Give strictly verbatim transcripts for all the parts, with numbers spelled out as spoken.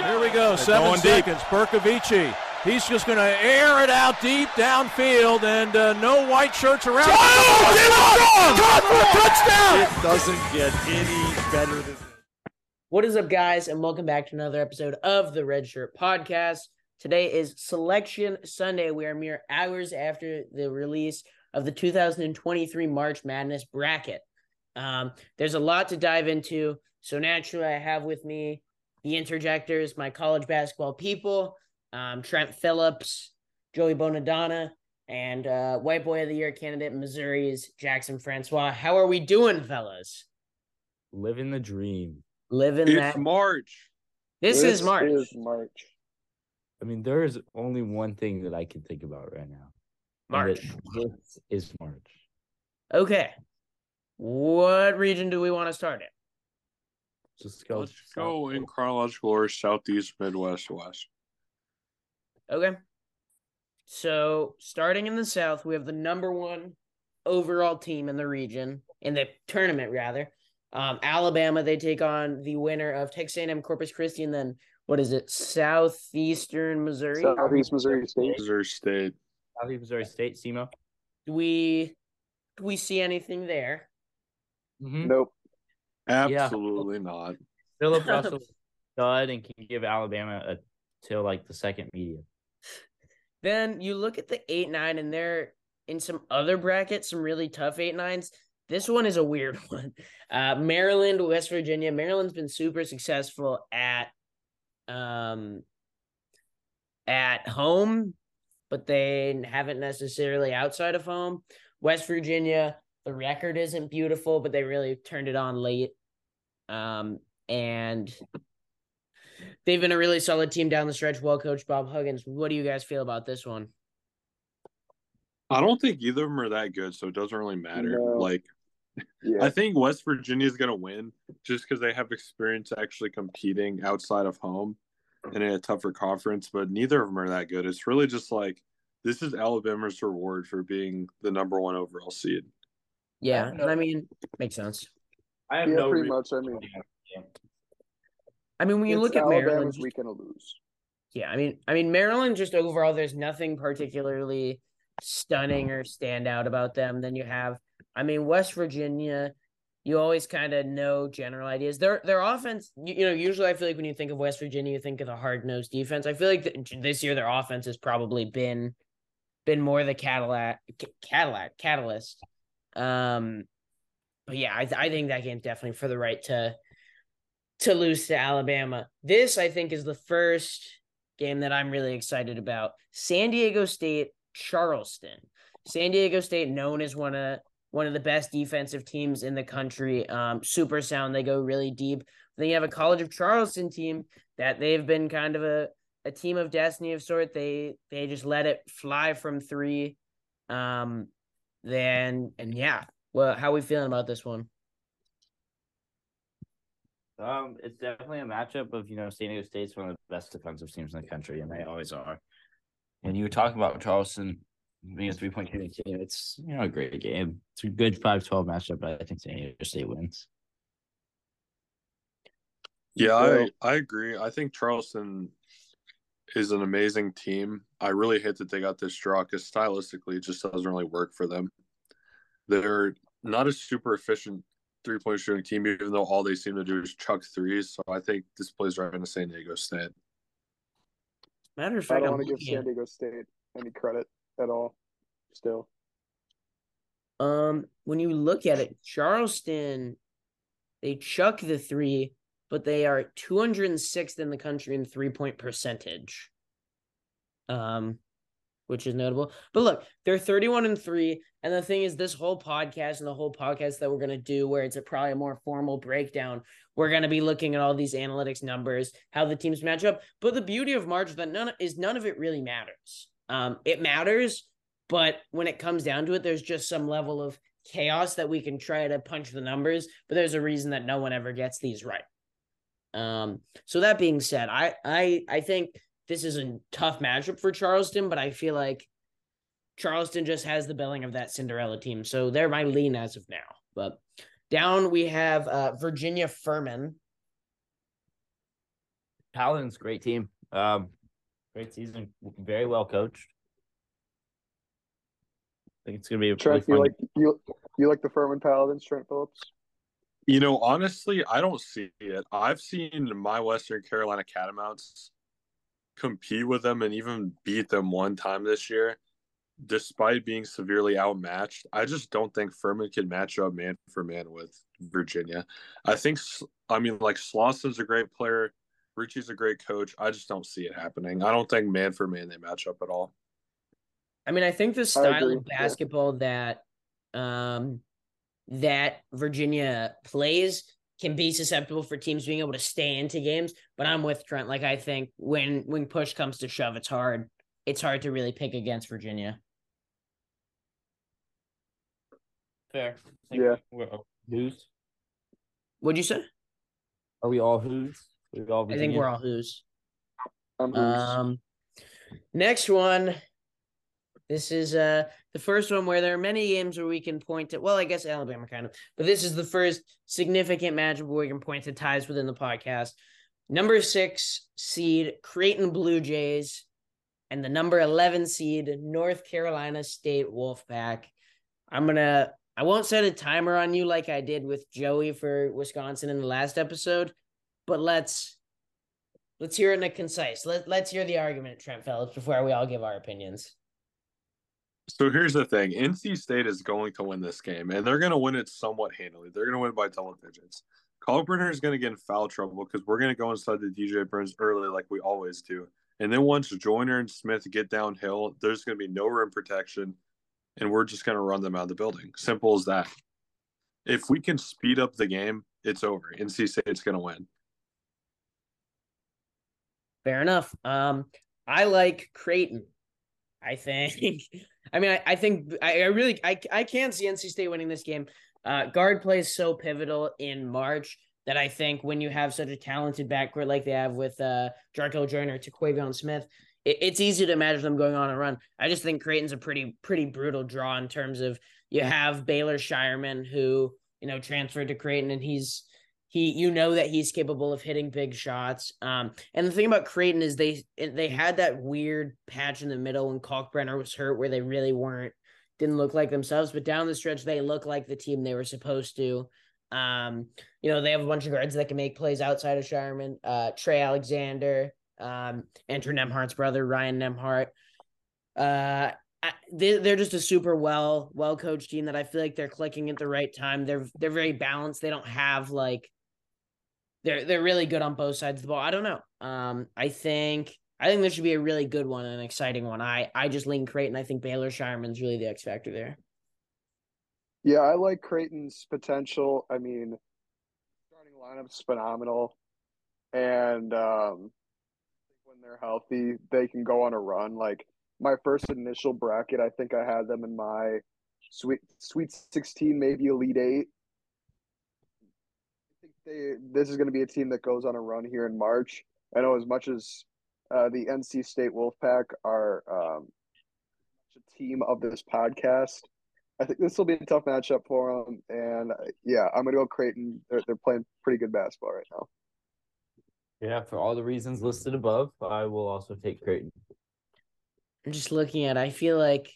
Here we go, seven seconds. Bercovici. He's just going to air it out deep downfield, and uh, no white shirts around. Oh, oh, touchdown! It doesn't get any better than this. What is up, guys, and welcome back to another episode of the Red Shirt Podcast. Today is Selection Sunday. We are mere hours after the release of the two thousand twenty-three March Madness bracket. Um, there's a lot to dive into, so naturally I have with me the interjectors, my college basketball people, um, Trent Phillips, Joey Bonadonna, and uh, White Boy of the Year candidate Missouri's Jackson Francois. How are we doing, fellas? Living the dream. Living it's that. March. This, this is March. This is March. I mean, there is only one thing that I can think about right now. March. This is March. Okay. What region do we want to start in? Just go Let's go in chronological order, Southeast, Midwest, West. Okay. So, starting in the South, we have the number one overall team in the region, in the tournament, rather. Um, Alabama, they take on the winner of Texas A and M Corpus Christi, and then, what is it, Southeastern Missouri? Southeast Missouri State. Missouri State. Southeast Missouri State, SEMO. Do we, do we see anything there? Mm-hmm. Nope. Absolutely yeah. not. Philip Russell is a stud and can give Alabama a till like the second median. Then you look at the eight nine, and they're in some other brackets, some really tough eight nines. This one is a weird one. Uh, Maryland, West Virginia. Maryland's been super successful at um at home, but they haven't necessarily outside of home. West Virginia, the record isn't beautiful, but they really turned it on late. Um, and they've been a really solid team down the stretch. Well coached, Bob Huggins. What do you guys feel about this one? I don't think either of them are that good, so it doesn't really matter. No. Like, yeah. I think West Virginia is going to win just because they have experience actually competing outside of home and in a tougher conference, but neither of them are that good. It's really just like, this is Alabama's reward for being the number one overall seed. Yeah, and I mean, makes sense. I have yeah, no pretty much. I mean, yeah. I mean, when you look at Maryland, we can lose. Yeah, I mean, I mean, Maryland just overall, there's nothing particularly stunning or standout about them. Then you have, I mean, West Virginia. You always kind of know general ideas. Their their offense, you, you know, usually I feel like when you think of West Virginia, you think of the hard nosed defense. I feel like th- this year their offense has probably been been more the Cadillac, Cadillac, catalyst. Um, but yeah, I, th- I think that game's definitely for the right to to lose to Alabama. This, I think, is the first game that I'm really excited about. San Diego State, Charleston. San Diego State, known as one of one of the best defensive teams in the country. Um, super sound. They go really deep. Then you have a College of Charleston team that they've been kind of a a team of destiny of sort. They they just let it fly from three. Um. Then and yeah, well, how are we feeling about this one? Um, it's definitely a matchup of, you know, San Diego State's one of the best defensive teams in the country, and they always are. And you were talking about Charleston being a three point shooting team. It's, you know, a great game. It's a good five twelve matchup, but I think San Diego State wins. Yeah, I, I agree. I think Charleston is an amazing team. I really hate that they got this draw because stylistically it just doesn't really work for them. They're not a super efficient three-point shooting team, even though all they seem to do is chuck threes. So I think this plays right into San Diego State. Matter of fact, I don't want to give San Diego State any credit at all still. Um, when you look at it, Charleston, they chuck the three, but they are two hundred sixth in the country in three-point percentage, um, which is notable. But look, they're thirty-one and three, and the thing is, this whole podcast and the whole podcast that we're going to do, where it's a, probably a more formal breakdown, we're going to be looking at all these analytics numbers, how the teams match up. But the beauty of March that none, is none of it really matters. Um, it matters, but when it comes down to it, there's just some level of chaos that we can try to punch the numbers, but there's a reason that no one ever gets these right. Um, so that being said, I, I, I think this is a tough matchup for Charleston, but I feel like Charleston just has the billing of that Cinderella team. So they're my lean as of now, but down we have, uh, Virginia Furman. Paladins, great team. Um, great season. Very well coached. I think it's going to be a Trent, really fun. You like, you, you like the Furman Paladins, Trent Phillips? You know, honestly, I don't see it. I've seen my Western Carolina Catamounts compete with them and even beat them one time this year, despite being severely outmatched. I just don't think Furman can match up man for man with Virginia. I think, I mean, like, Slosson's a great player. Richie's a great coach. I just don't see it happening. I don't think man for man they match up at all. I mean, I think the style of basketball that um, that Virginia plays can be susceptible for teams being able to stay into games. But I'm with Trent. Like, I think when when push comes to shove, it's hard. It's hard to really pick against Virginia. Fair. Yeah. We're all who's? What'd you say? Are we all who's? We all Virginia? I think we're all who's. I'm who's. Um, next one. This is uh, the first one where there are many games where we can point to, well, I guess Alabama kind of, but this is the first significant matchup where we can point to ties within the podcast. Number six seed Creighton Blue Jays and the number eleven seed North Carolina State Wolfpack. I'm going to, I won't set a timer on you like I did with Joey for Wisconsin in the last episode, but let's, let's hear it in a concise, let, let's hear the argument, Trent Phillips, before we all give our opinions. So here's the thing. N C State is going to win this game, and they're going to win it somewhat handily. They're going to win by double digits. Kalkbrenner is going to get in foul trouble because we're going to go inside the D J Burns early like we always do. And then once Joyner and Smith get downhill, there's going to be no rim protection, and we're just going to run them out of the building. Simple as that. If we can speed up the game, it's over. N C State's going to win. Fair enough. Um, I like Creighton. I think – I mean, I, I think – I really – I I can't see N C State winning this game. Uh, guard play is so pivotal in March that I think when you have such a talented backcourt like they have with uh, Jarkel Joyner to Quavion Smith, it, it's easy to imagine them going on a run. I just think Creighton's a pretty pretty brutal draw in terms of you have Baylor Shireman who, you know, transferred to Creighton, and he's – He, you know that he's capable of hitting big shots. Um, and the thing about Creighton is they they had that weird patch in the middle when Kalkbrenner was hurt where they really weren't, didn't look like themselves. But down the stretch, they look like the team they were supposed to. Um, you know, they have a bunch of guards that can make plays outside of Shireman. Uh, Trey Alexander, um, Andrew Nemhart's brother, Ryan Nemhart. Uh, I, they, they're just a super well, well-coached team that I feel like they're clicking at the right time. They're They're very balanced. They don't have, like, They're they're really good on both sides of the ball. I don't know. Um, I think I think this should be a really good one, and an exciting one. I, I just lean Creighton. I think Baylor Shireman's really the X factor there. Yeah, I like Creighton's potential. I mean, starting lineup's phenomenal, and um, when they're healthy, they can go on a run. Like my first initial bracket, I think I had them in my sweet sweet sixteen, maybe Elite Eight. They, this is going to be a team that goes on a run here in March. I know as much as uh, the N C State Wolfpack are um, a team of this podcast, I think this will be a tough matchup for them. And, uh, yeah, I'm going to go Creighton. They're, they're playing pretty good basketball right now. Yeah, for all the reasons listed above, I will also take Creighton. I'm just looking at it. I feel like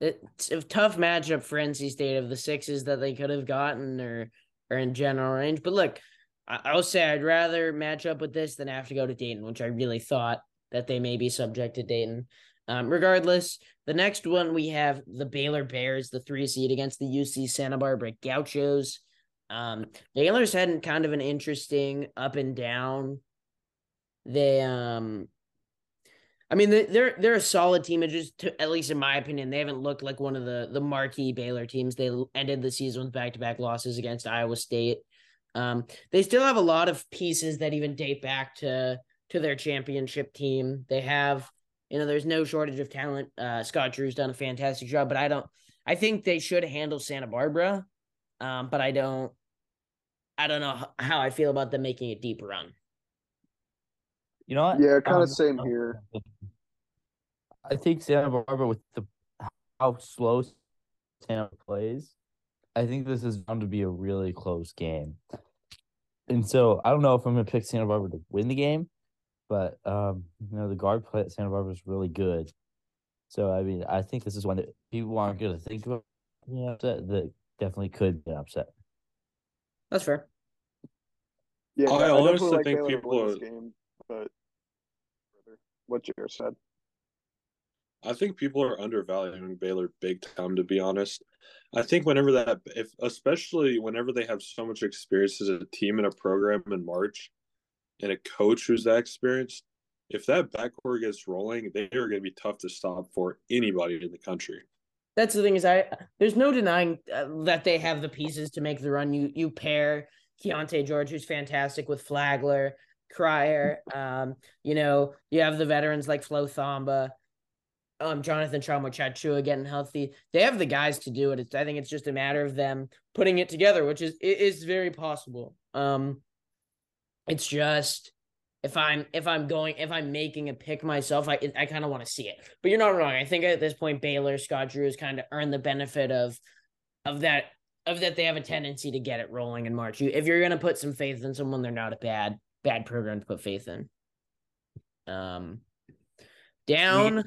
it's a tough matchup for N C State of the sixes that they could have gotten or – or in general range. But look, I- I'll say I'd rather match up with this than have to go to Dayton, which I really thought that they may be subject to Dayton. Um, regardless, the next one we have the Baylor Bears, the three seed against the U C Santa Barbara Gauchos. Um, Baylor's had kind of an interesting up and down. They, um, I mean, they're they're a solid team. It just, to, at least in my opinion, they haven't looked like one of the the marquee Baylor teams. They ended the season with back-to-back losses against Iowa State. Um, they still have a lot of pieces that even date back to to their championship team. They have, you know, there's no shortage of talent. Uh, Scott Drew's done a fantastic job, but I don't. I think they should handle Santa Barbara, um, but I don't. I don't know how I feel about them making a deep run. You know what? Yeah, kind of same here. I think Santa Barbara, with the how slow Santa plays, I think this is bound to be a really close game. And so I don't know if I'm going to pick Santa Barbara to win the game, But, um, you know, the guard play at Santa Barbara is really good. So, I mean, I think this is one that people aren't going to think about. You know, that, that definitely could be an upset. That's fair. Yeah, I, I also like think Baylor people are... this game, but what Jared said. I think people are undervaluing Baylor big time, to be honest. I think whenever that, if especially whenever they have so much experience as a team and a program in March, and a coach who's that experienced, if that backcourt gets rolling, they are going to be tough to stop for anybody in the country. That's the thing is, I there's no denying that they have the pieces to make the run. You you pair Keontae George, who's fantastic, with Flagler, Cryer. Um, you know, you have the veterans like Flo Thamba. Um, Jonathan Chaumochachua getting healthy. They have the guys to do it. It's, I think it's just a matter of them putting it together, which is it is very possible. Um, it's just if I'm if I'm going if I'm making a pick myself, I I kind of want to see it. But you're not wrong. I think at this point, Baylor Scott Drew has kind of earned the benefit of of that of that they have a tendency to get it rolling in March. You if you're gonna put some faith in someone, they're not a bad bad program to put faith in. Um, down. Yeah.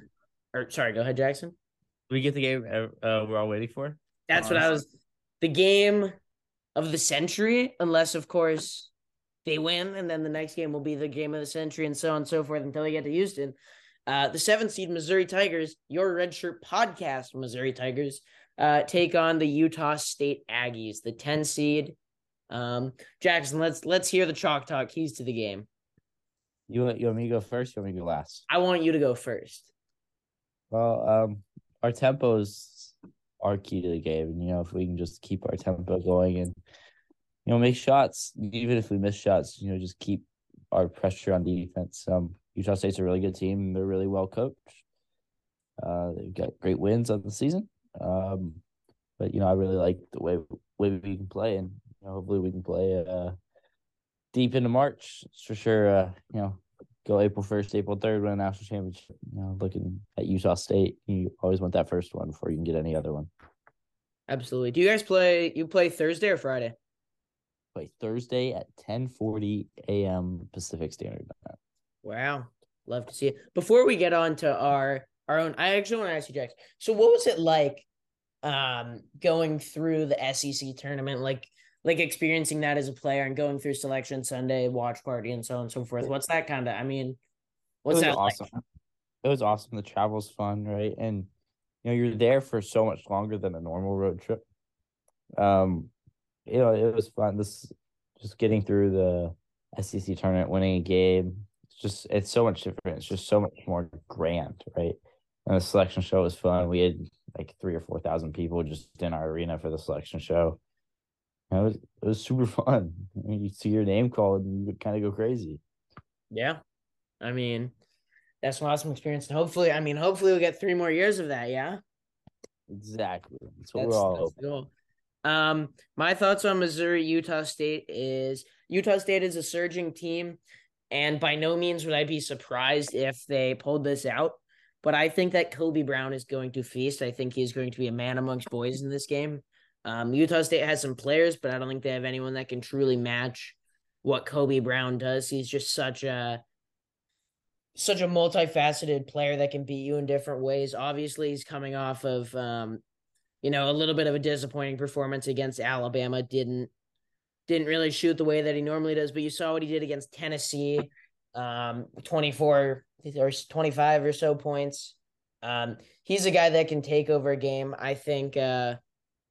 Or, sorry, go ahead, Jackson. Did we get the game uh, we're all waiting for? That's Honestly. what I was – the game of the century, unless, of course, they win, and then the next game will be the game of the century and so on and so forth until they get to Houston. Uh, the seventh seed Missouri Tigers, your redshirt podcast Missouri Tigers, uh, take on the Utah State Aggies, the ten seed. Um, Jackson, let's let's hear the chalk talk keys to the game. You want, you want me to go first or you want me to go last? I want you to go first. Well, um, our tempos are key to the game. And, you know, if we can just keep our tempo going and, you know, make shots, even if we miss shots, you know, just keep our pressure on defense. Um, Utah State's a really good team. They're really well coached. Uh, they've got great wins on the season. Um, but, you know, I really like the way, way we can play. And you know, hopefully we can play uh, deep into March. It's for sure, uh, you know, go April first, April third, win a national championship. You know, looking at Utah State, you always want that first one before you can get any other one. Absolutely. Do you guys play – you play Thursday or Friday? Play Thursday at ten forty a.m. Pacific Standard. Wow. Love to see it. Before we get on to our, our own – I actually want to ask you, Jax. So what was it like um, going through the S E C tournament, like – like experiencing that as a player and going through Selection Sunday, watch party, and so on and so forth? What's that kind of, I mean, what's that awesome? Like? It was awesome. The travel's fun, right? And, you know, you're there for so much longer than a normal road trip. Um, you know, it was fun. This just getting through the S E C tournament, winning a game, it's just, it's so much different. It's just so much more grand, right? And the selection show was fun. We had like three or four thousand people just in our arena for the selection show. It was, it was super fun. I mean, you see your name called and you kind of go crazy. Yeah. I mean, that's an awesome experience. And hopefully, I mean, hopefully we'll get three more years of that. Yeah. Exactly. That's what that's, we're all hoping. Cool. Um, my thoughts on Missouri, Utah State is Utah State is a surging team. And by no means would I be surprised if they pulled this out. But I think that Kobe Brown is going to feast. I think he's going to be a man amongst boys in this game. Um, Utah State has some players, but I don't think they have anyone that can truly match what Kobe Brown does. He's just such a such a multifaceted player that can beat you in different ways. Obviously, he's coming off of um, you know, a little bit of a disappointing performance against Alabama. Didn't didn't really shoot the way that he normally does, but you saw what he did against Tennessee, um, twenty-four or twenty-five or so points. Um, he's a guy that can take over a game. I think. Uh,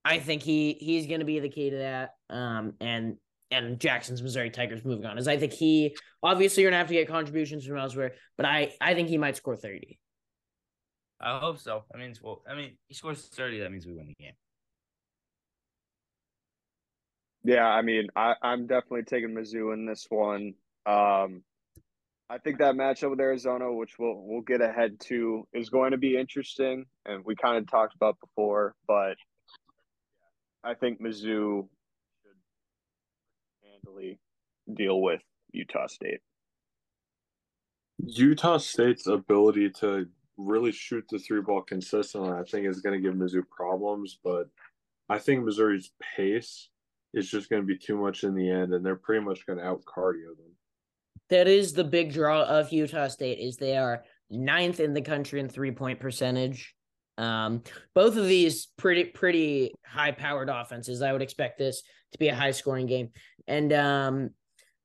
I think he he's going to be the key to that. Um, and and Jackson's Missouri Tigers moving on is I think he obviously you're gonna have to get contributions from elsewhere, but I, I think he might score thirty. I hope so. I mean, well, I mean, he scores thirty. That means we win the game. Yeah, I mean, I, I'm definitely taking Mizzou in this one. Um, I think that matchup with Arizona, which we'll we'll get ahead to, is going to be interesting, and we kind of talked about before, but. I think Mizzou should handily deal with Utah State. Utah State's ability to really shoot the three ball consistently, I think, is going to give Mizzou problems. But I think Missouri's pace is just going to be too much in the end, and they're pretty much going to out cardio them. that is the big draw of Utah State, is they are ninth in the country in three-point percentage. Um, both of these pretty, pretty high-powered offenses. I would expect this to be a high-scoring game. And um,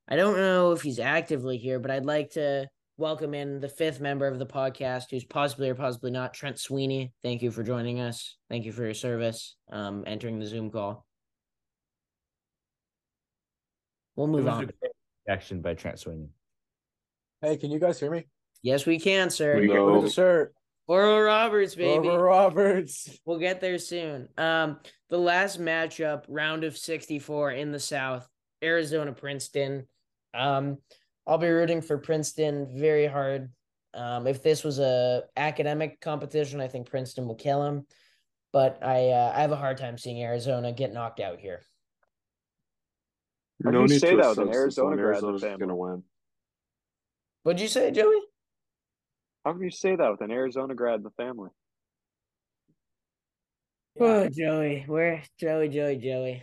I don't know if he's actively here, but I'd like to welcome in the fifth member of the podcast, who's possibly or possibly not, Trent Sweeney. Thank you for joining us. Thank you for your service, um, entering the Zoom call. We'll move on. Action by Trent Sweeney. Hey, can you guys hear me? Yes, we can, sir. We go. Sir. Oral Roberts, baby. Oral Roberts. We'll get there soon. Um, the last matchup, round of sixty-four in the South, Arizona, Princeton. Um, I'll be rooting for Princeton very hard. Um, if this was a academic competition, I think Princeton will kill him. But I, uh, I have a hard time seeing Arizona get knocked out here. No need say to that an Arizona grad is going to win. What'd you say, Joey? How can you say that with an Arizona grad in the family? Oh, Joey. Where? Joey, Joey, Joey.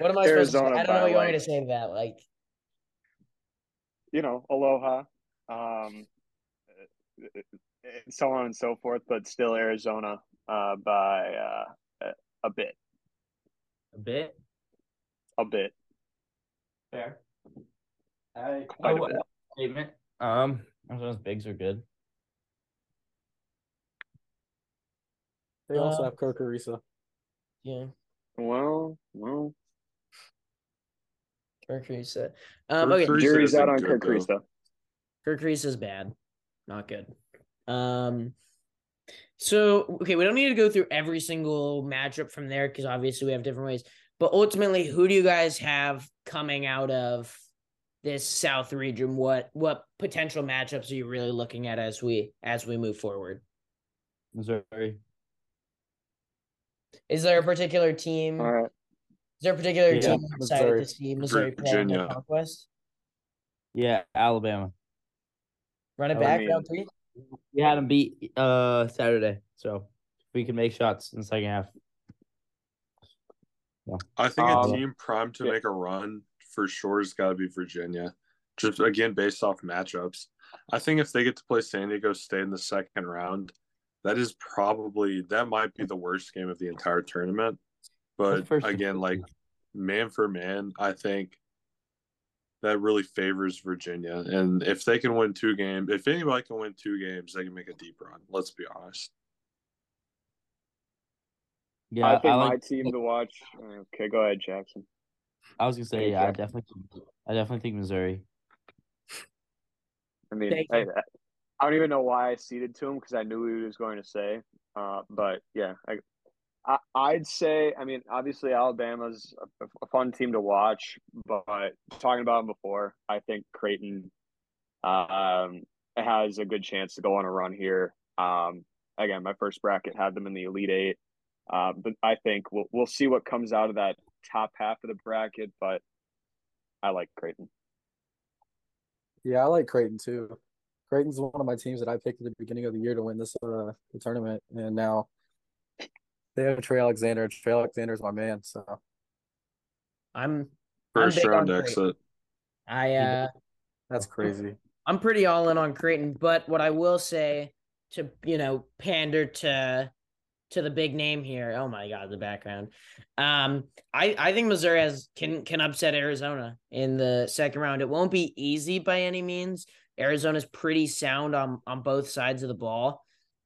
What am I Arizona supposed to say? I don't know what you want me to say to that. Like, you know, aloha, um, so on and so forth, but still Arizona uh, by uh, a bit. A bit? A bit. Fair. I, Quite oh, a bit. Statement. Um, those bigs are good. They uh, also have Kirk Arisa. Yeah. Well, well. Kirk Arisa. Um, Kirk okay. Jury's out on Kirk Arisa. Kirk Arisa's bad. Not good. Um. So, okay, we don't need to go through every single matchup from there because obviously we have different ways. But ultimately, who do you guys have coming out of this South region? What what potential matchups are you really looking at as we as we move forward? Missouri. Is there a particular team? All right. Is there a particular yeah, team I'm excited to see Missouri playing in the Conquest? Yeah, Alabama. Run it back, round three. We had them beat uh Saturday, so we can make shots in the second half. Yeah. I think a um, team primed to yeah. make a run. For sure, it's got to be Virginia, just again based off matchups. I think if they get to play San Diego State in the second round, that is probably that might be the worst game of the entire tournament. But again, like man for man, I think that really favors Virginia. And if they can win two games, if anybody can win two games, they can make a deep run. Let's be honest. Yeah, I think I like- my team to watch. Okay, go ahead, Jackson. I was gonna say, yeah, I definitely, I definitely think Missouri. I mean, I, I don't even know why I ceded to him because I knew he was going to say. Uh, but yeah, I, I, I'd say. I mean, obviously Alabama's a, a fun team to watch, but talking about them before, I think Creighton, um, has a good chance to go on a run here. Um, again, my first bracket had them in the Elite Eight, uh, but I think we'll we'll see what comes out of that top half of the bracket, but I like Creighton. Yeah, I like Creighton too. Creighton's one of my teams that I picked at the beginning of the year to win this uh, the tournament, and now they have Trey Alexander. Trey Alexander is my man, so I'm first I'm round exit. I uh, that's crazy. I'm pretty all in on Creighton, but what I will say to you know pander to. to the big name here. Oh my God, the background. Um, I, I think Missouri has can can upset Arizona in the second round. It won't be easy by any means. Arizona's pretty sound on, on both sides of the ball,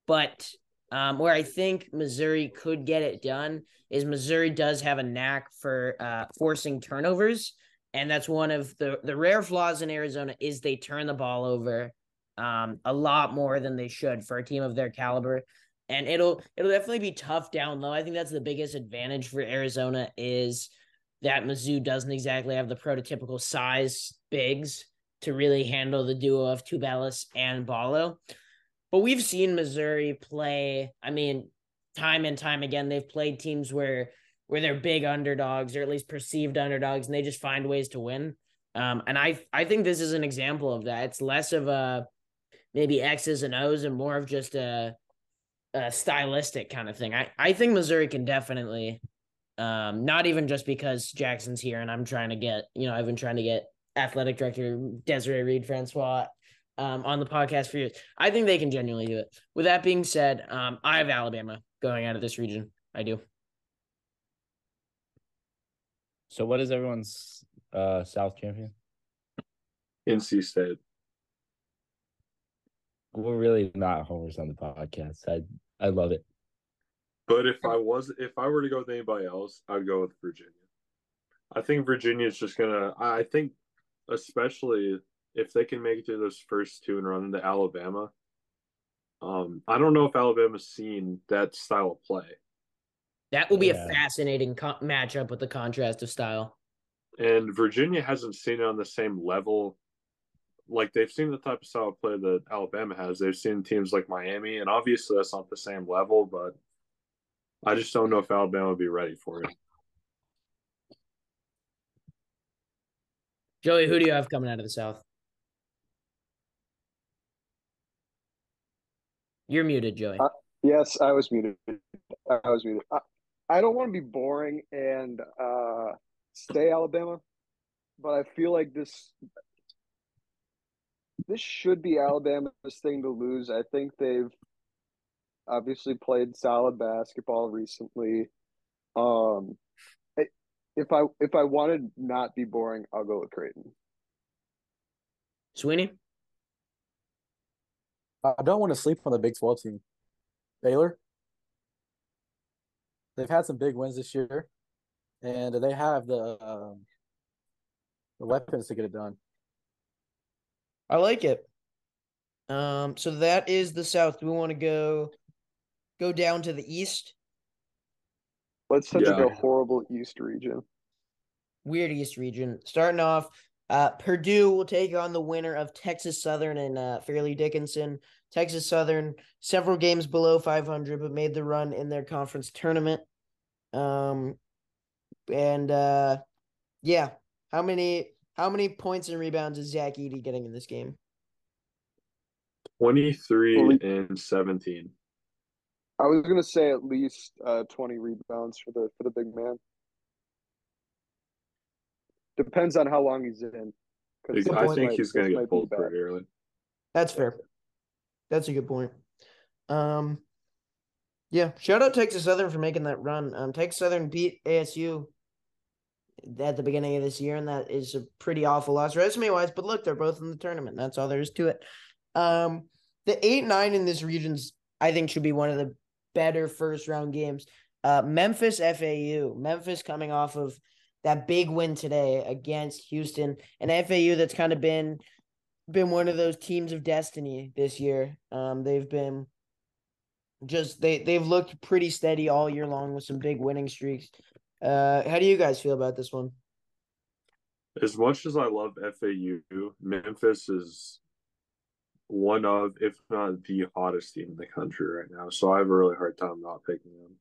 but um, where I think Missouri could get it done is Missouri does have a knack for uh, forcing turnovers. And that's one of the, the rare flaws in Arizona is they turn the ball over um, a lot more than they should for a team of their caliber. And it'll it'll definitely be tough down low. I think that's the biggest advantage for Arizona is that Mizzou doesn't exactly have the prototypical size bigs to really handle the duo of Tubelis and Ballo. But we've seen Missouri play, I mean, time and time again, they've played teams where where they're big underdogs or at least perceived underdogs, and they just find ways to win. Um, and I, I think this is an example of that. It's less of a maybe X's and O's and more of just a – Uh, stylistic kind of thing. I, I think Missouri can definitely Um, not even just because Jackson's here and I'm trying to get, you know, I've been trying to get athletic director Desiree Reed Francois um, on the podcast for years. I think they can genuinely do it. With that being said, um, I have Alabama going out of this region. I do. So what is everyone's uh, South champion? N C State. We're really not homers on the podcast. I I love it. But if I was, if I were to go with anybody else, I'd go with Virginia. I think Virginia is just gonna. I think, especially if they can make it through those first two and run into Alabama. Um, I don't know if Alabama's seen that style of play. That will be yeah. a fascinating co- matchup with the contrast of style. And Virginia hasn't seen it on the same level. Like, they've seen the type of style of play that Alabama has. They've seen teams like Miami, and obviously that's not the same level, but I just don't know if Alabama will be ready for it. Joey, who do you have coming out of the South? You're muted, Joey. Uh, yes, I was muted. I was muted. I, I don't want to be boring and uh, stay Alabama, but I feel like this this should be Alabama's thing to lose. I think they've obviously played solid basketball recently. Um, if I if I wanted to not be boring, I'll go with Creighton. Sweeney? I don't want to sleep on the Big twelve team. Baylor? They've had some big wins this year, and they have the um, the weapons to get it done. I like it. Um, so that is the South. Do we want to go go down to the East? Let's touch on yeah. a horrible East region. Weird East region. Starting off, uh, Purdue will take on the winner of Texas Southern and uh, Fairleigh Dickinson. Texas Southern, several games below five hundred, but made the run in their conference tournament. Um, and uh, yeah, how many how many points and rebounds is Zach Edey getting in this game? Twenty-three and seventeen. I was gonna say at least uh, twenty rebounds for the for the big man. Depends on how long he's in. I think he's gonna get pulled pretty early. That's fair. That's a good point. Um, yeah, shout out Texas Southern for making that run. Um, Texas Southern beat A S U at the beginning of this year, and that is a pretty awful loss resume-wise. But look, they're both in the tournament. That's all there is to it. Um, the eight nine in this region, I think, should be one of the better first-round games. Uh, Memphis F A U. Memphis coming off of that big win today against Houston, and F A U that's kind of been – been one of those teams of destiny this year. Um, they've been just they they've looked pretty steady all year long with some big winning streaks. Uh, how do you guys feel about this one? As much as I love F A U, Memphis is one of, if not the hottest team in the country right now. So I have a really hard time not picking them.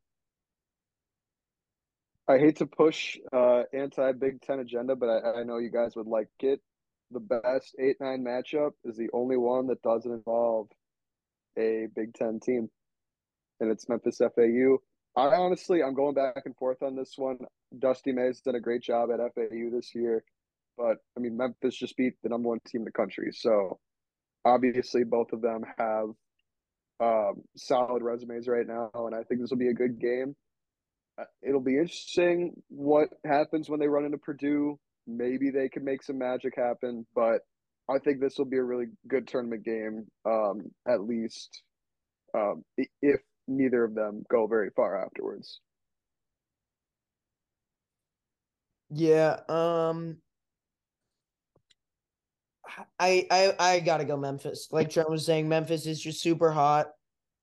I hate to push uh, anti-Big Ten agenda, but I, I know you guys would like it. The best eight nine matchup is the only one that doesn't involve a Big Ten team, and it's Memphis F A U. I honestly, I'm going back and forth on this one. Dusty May's done a great job at F A U this year, but, I mean, Memphis just beat the number one team in the country, so obviously both of them have um, solid resumes right now, and I think this will be a good game. It'll be interesting what happens when they run into Purdue. Maybe they can make some magic happen, but I think this will be a really good tournament game, um, at least um, if neither of them go very far afterwards. Yeah, um, I I I gotta go Memphis. Like Trent was saying, Memphis is just super hot.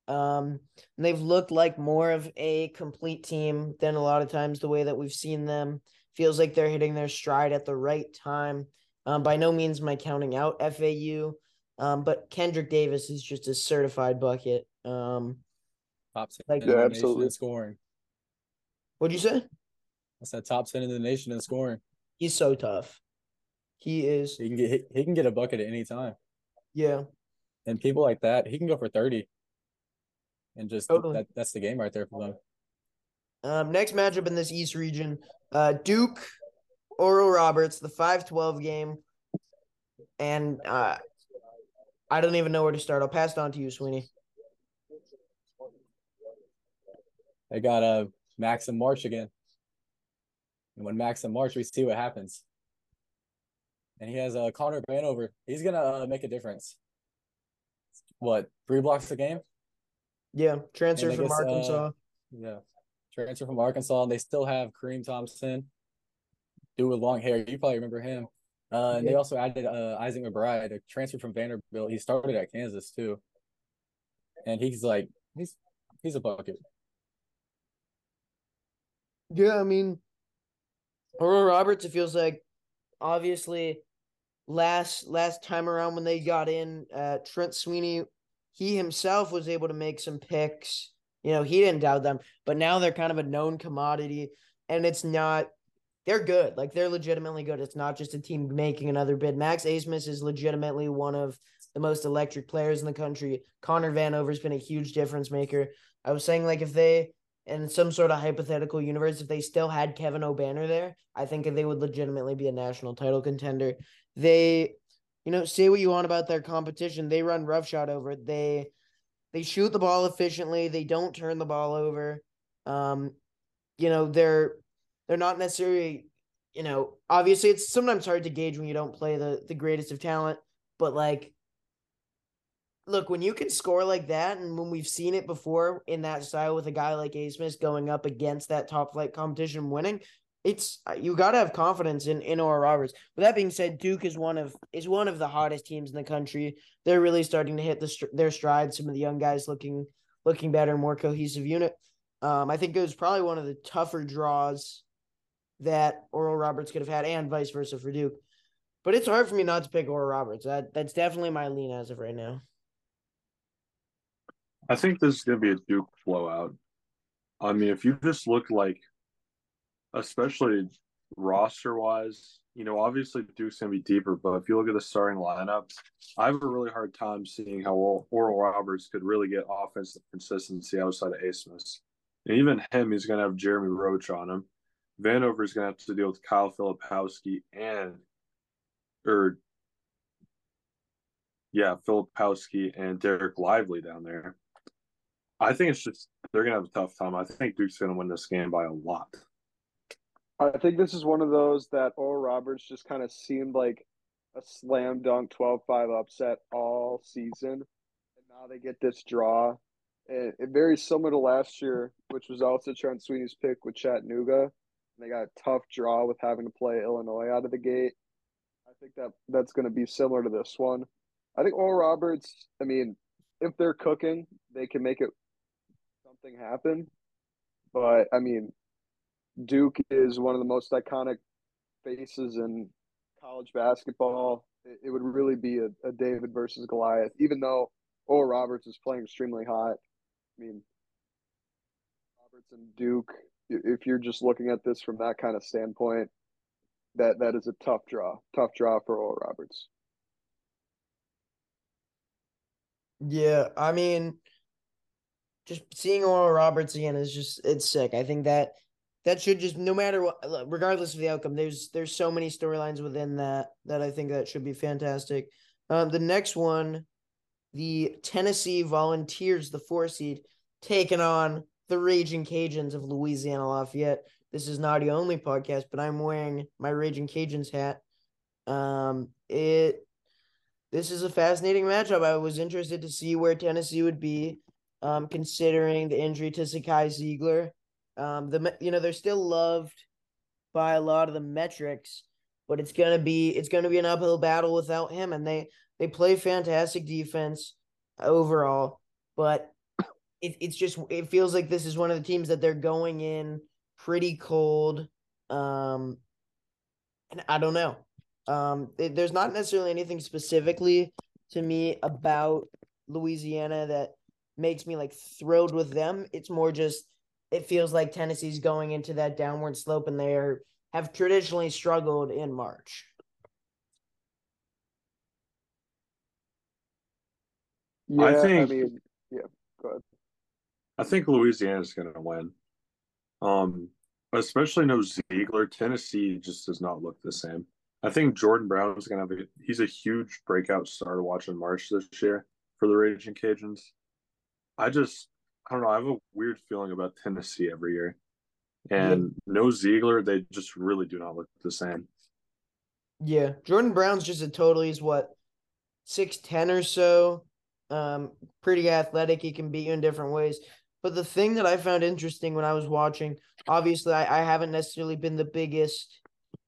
Um, and they've looked like more of a complete team than a lot of times the way that we've seen them. Feels like they're hitting their stride at the right time. Um, by no means am I counting out F A U, um, but Kendrick Davis is just a certified bucket. Um, top ten like, yeah, in absolutely. Scoring. What'd you say? I said top ten in the nation in scoring. He's so tough. He is. He can get he, he can get a bucket at any time. Yeah. And people like that, he can go for thirty. And just totally. that, that's the game right there for them. Um, next matchup in this East region, uh, Duke, Oral Roberts, the five twelve game. And uh, I don't even know where to start. I'll pass it on to you, Sweeney. I got uh, Max and March again. And when Max and March, we see what happens. And he has uh, Connor Vanover. He's going to uh, make a difference. What, three blocks a game? Yeah, transfer from guess, Arkansas. Uh, yeah, transfer from Arkansas. And they still have Kareem Thompson, dude with long hair. You probably remember him. Uh, and yeah. They also added uh, Isaac McBride, a transfer from Vanderbilt. He started at Kansas, too. And he's like, he's he's a bucket. Yeah, I mean, Oral Roberts, it feels like, obviously, last last time around when they got in, uh, Trent Sweeney, he himself was able to make some picks. You know, he didn't doubt them. But now they're kind of a known commodity, and it's not – they're good. Like, they're legitimately good. It's not just a team making another bid. Max Aesmith is legitimately one of the most electric players in the country. Connor Vanover's been a huge difference maker. I was saying, like, if they – in some sort of hypothetical universe, if they still had Kevin O'Banner there, I think they would legitimately be a national title contender. They, you know, say what you want about their competition. They run roughshod over it. They, they shoot the ball efficiently. They don't turn the ball over. Um, you know, they're, they're not necessarily, you know, obviously it's sometimes hard to gauge when you don't play the, the greatest of talent, but like, look, when you can score like that, and when we've seen it before in that style with a guy like Aesmith going up against that top-flight competition winning, it's you got to have confidence in, in Oral Roberts. With that being said, Duke is one of is one of the hottest teams in the country. They're really starting to hit the, their stride. Some of the young guys looking looking better, more cohesive unit. Um, I think it was probably one of the tougher draws that Oral Roberts could have had, and vice versa for Duke. But it's hard for me not to pick Oral Roberts. That That's definitely my lean as of right now. I think this is going to be a Duke blowout. I mean, if you just look like, especially roster-wise, you know, obviously Duke's going to be deeper, but if you look at the starting lineup, I have a really hard time seeing how Oral Roberts could really get offensive consistency outside of Aesmith. And even him, he's going to have Jeremy Roach on him. Vanover's going to have to deal with Kyle Filipowski and – or, yeah, Filipowski and Derek Lively down there. I think it's just they're going to have a tough time. I think Duke's going to win this game by a lot. I think this is one of those that Oral Roberts just kind of seemed like a slam dunk twelve five upset all season. And now they get this draw. It, it very similar to last year, which was also Trent Sweeney's pick with Chattanooga. And they got a tough draw with having to play Illinois out of the gate. I think that that's going to be similar to this one. I think Oral Roberts, I mean, if they're cooking, they can make it something happen. But, I mean, Duke is one of the most iconic faces in college basketball. It, it would really be a, a David versus Goliath, even though Oral Roberts is playing extremely hot. I mean, Roberts and Duke, if you're just looking at this from that kind of standpoint, that, that is a tough draw, tough draw for Oral Roberts. Yeah, I mean, just seeing Oral Roberts again is just – it's sick. I think that that should just – no matter what – regardless of the outcome, there's there's so many storylines within that that I think that should be fantastic. Um, the next one, the Tennessee Volunteers, the four seed, taking on the Raging Cajuns of Louisiana Lafayette. This is not the only podcast, but I'm wearing my Raging Cajuns hat. Um, it – This is a fascinating matchup. I was interested to see where Tennessee would be, um, considering the injury to Sakai Ziegler. Um, the you know they're still loved by a lot of the metrics, but it's gonna be it's gonna be an uphill battle without him. And they they play fantastic defense overall, but it, it's just it feels like this is one of the teams that they're going in pretty cold, um, and I don't know. Um, it, there's not necessarily anything specifically to me about Louisiana that makes me like thrilled with them. It's more just, it feels like Tennessee's going into that downward slope and they are, have traditionally struggled in March. Yeah, I think, I mean, yeah, go ahead. I think Louisiana's going to win. Um, especially no Ziegler. Tennessee just does not look the same. I think Jordan Brown is going to have a, he's a huge breakout star to watch in March this year for the Raging Cajuns. I just, I don't know. I have a weird feeling about Tennessee every year. And yeah. no Ziegler, they just really do not look the same. Yeah. Jordan Brown's just a total, he's what, six ten or so. Um, pretty athletic. He can beat you in different ways. But the thing that I found interesting when I was watching, obviously, I, I haven't necessarily been the biggest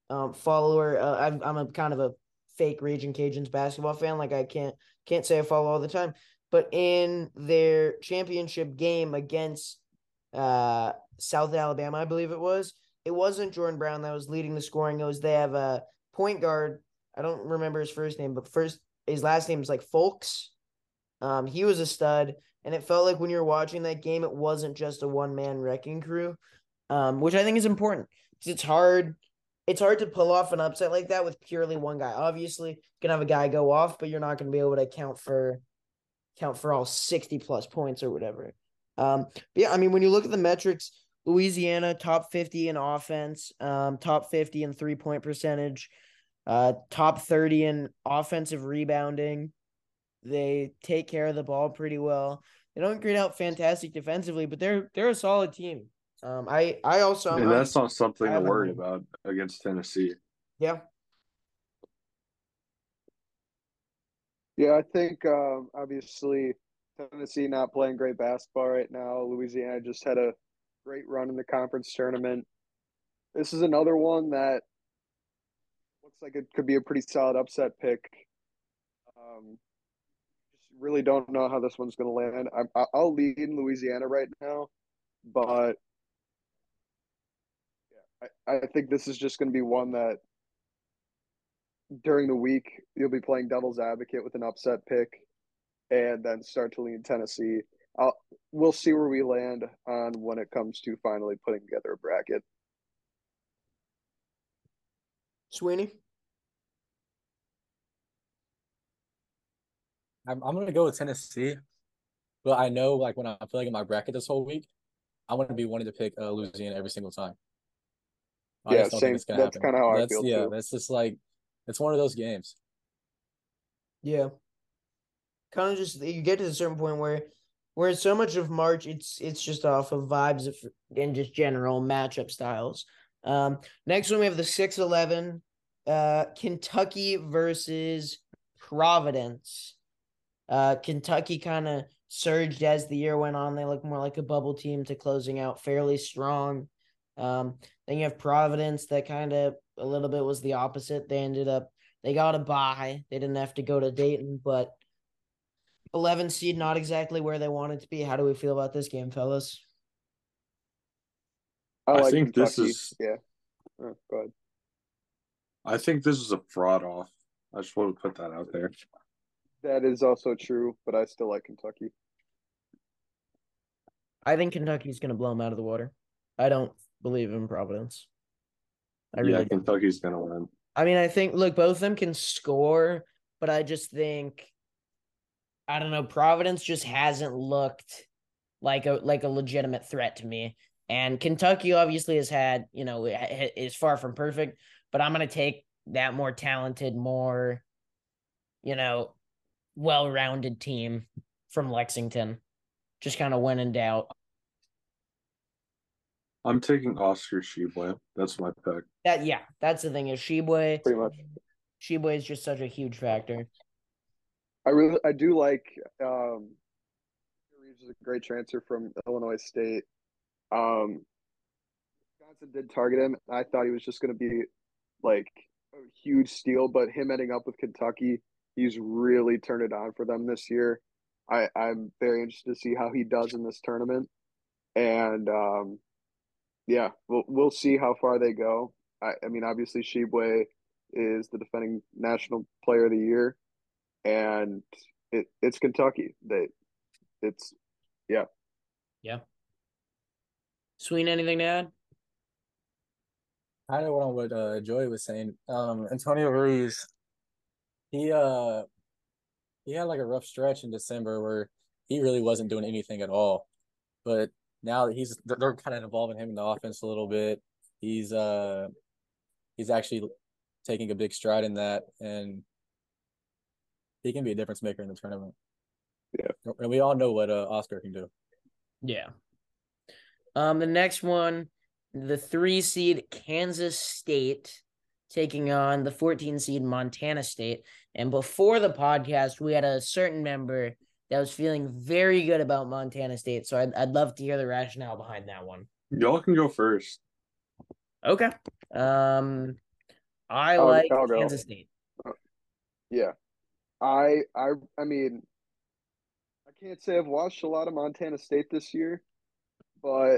um, follower. Uh, I'm, I'm a kind of a fake Raging Cajuns basketball fan. Like I can't can't say I follow all the time, but in their championship game against uh, South Alabama, I believe it was, it wasn't Jordan Brown that was leading the scoring. It was they have a point guard. I don't remember his first name, but first his last name is like Folks. Um, he was a stud, and it felt like when you were watching that game, it wasn't just a one man wrecking crew, um, which I think is important because it's hard. It's hard to pull off an upset like that with purely one guy. Obviously, you can have a guy go off, but you're not going to be able to account for count for all sixty plus points or whatever. Um, but yeah, I mean, when you look at the metrics, Louisiana top fifty in offense, um, top fifty in three point percentage, uh, top thirty in offensive rebounding. They take care of the ball pretty well. They don't grit out fantastic defensively, but they're they're a solid team. Um, I I also and that's not something to worry about against Tennessee. Yeah. Yeah, I think um, obviously Tennessee not playing great basketball right now. Louisiana just had a great run in the conference tournament. This is another one that looks like it could be a pretty solid upset pick. Um, just really don't know how this one's going to land. I, I'll lead in Louisiana right now, but yeah, I, I think this is just going to be one that during the week you'll be playing devil's advocate with an upset pick, and then start to lean Tennessee. I'll, we'll see where we land on when it comes to finally putting together a bracket. Sweeney, I'm I'm gonna go with Tennessee, but I know like when I'm filling in my bracket this whole week, I'm going to be wanting to pick uh, Louisiana every single time. I yeah, same. That's kind of how that's, I feel. Yeah, too. That's just like it's one of those games. Yeah, kind of just you get to a certain point where, where so much of March, it's it's just off of vibes of, and just general matchup styles. Um, next one we have the six eleven, uh, Kentucky versus Providence. Uh, Kentucky kind of surged as the year went on. They look more like a bubble team to closing out fairly strong. Um, then you have Providence that kind of a little bit was the opposite. They ended up, they got a bye. They didn't have to go to Dayton, but eleven seed, not exactly where they wanted to be. How do we feel about this game, fellas? I, like I think Kentucky. This is, yeah. Oh, go ahead. I think this is a fraud off. I just want to put that out there. That is also true, but I still like Kentucky. I think Kentucky's going to blow them out of the water. I don't believe in Providence. I really yeah, don't. Kentucky's going to win. I mean, I think, look, both of them can score, but I just think, I don't know, Providence just hasn't looked like a like a legitimate threat to me. And Kentucky obviously has had, you know, is far from perfect, but I'm going to take that more talented, more, you know, well-rounded team from Lexington. Just kind of when in doubt. I'm taking Oscar Tshiebwe. That's my pick. That yeah, that's the thing is Tshiebwe. Pretty much. Tshiebwe is just such a huge factor. I really I do like um Reeves is a great transfer from Illinois State. Um Wisconsin did target him. I thought he was just gonna be like a huge steal, but him ending up with Kentucky, he's really turned it on for them this year. I, I'm very interested to see how he does in this tournament. And, um, yeah, we'll we'll see how far they go. I, I mean, obviously, Tshiebwe is the defending national player of the year. And it it's Kentucky. They, It's – yeah. Yeah. Sweeney, anything to add? I know what, what uh, Joey was saying. Um, Antonio Reeves – He uh he had like a rough stretch in December where he really wasn't doing anything at all. But now that he's they're, they're kind of involving him in the offense a little bit, he's uh he's actually taking a big stride in that, and he can be a difference maker in the tournament. Yeah, and we all know what uh, Oscar can do. Yeah. Um, the next one, the three seed Kansas State taking on the fourteen seed Montana State. And before the podcast, we had a certain member that was feeling very good about Montana State. So I'd, I'd love to hear the rationale behind that one. Y'all can go first. Okay. Um, I I'll, like I'll Kansas State. Yeah. I, I, I mean, I can't say I've watched a lot of Montana State this year, but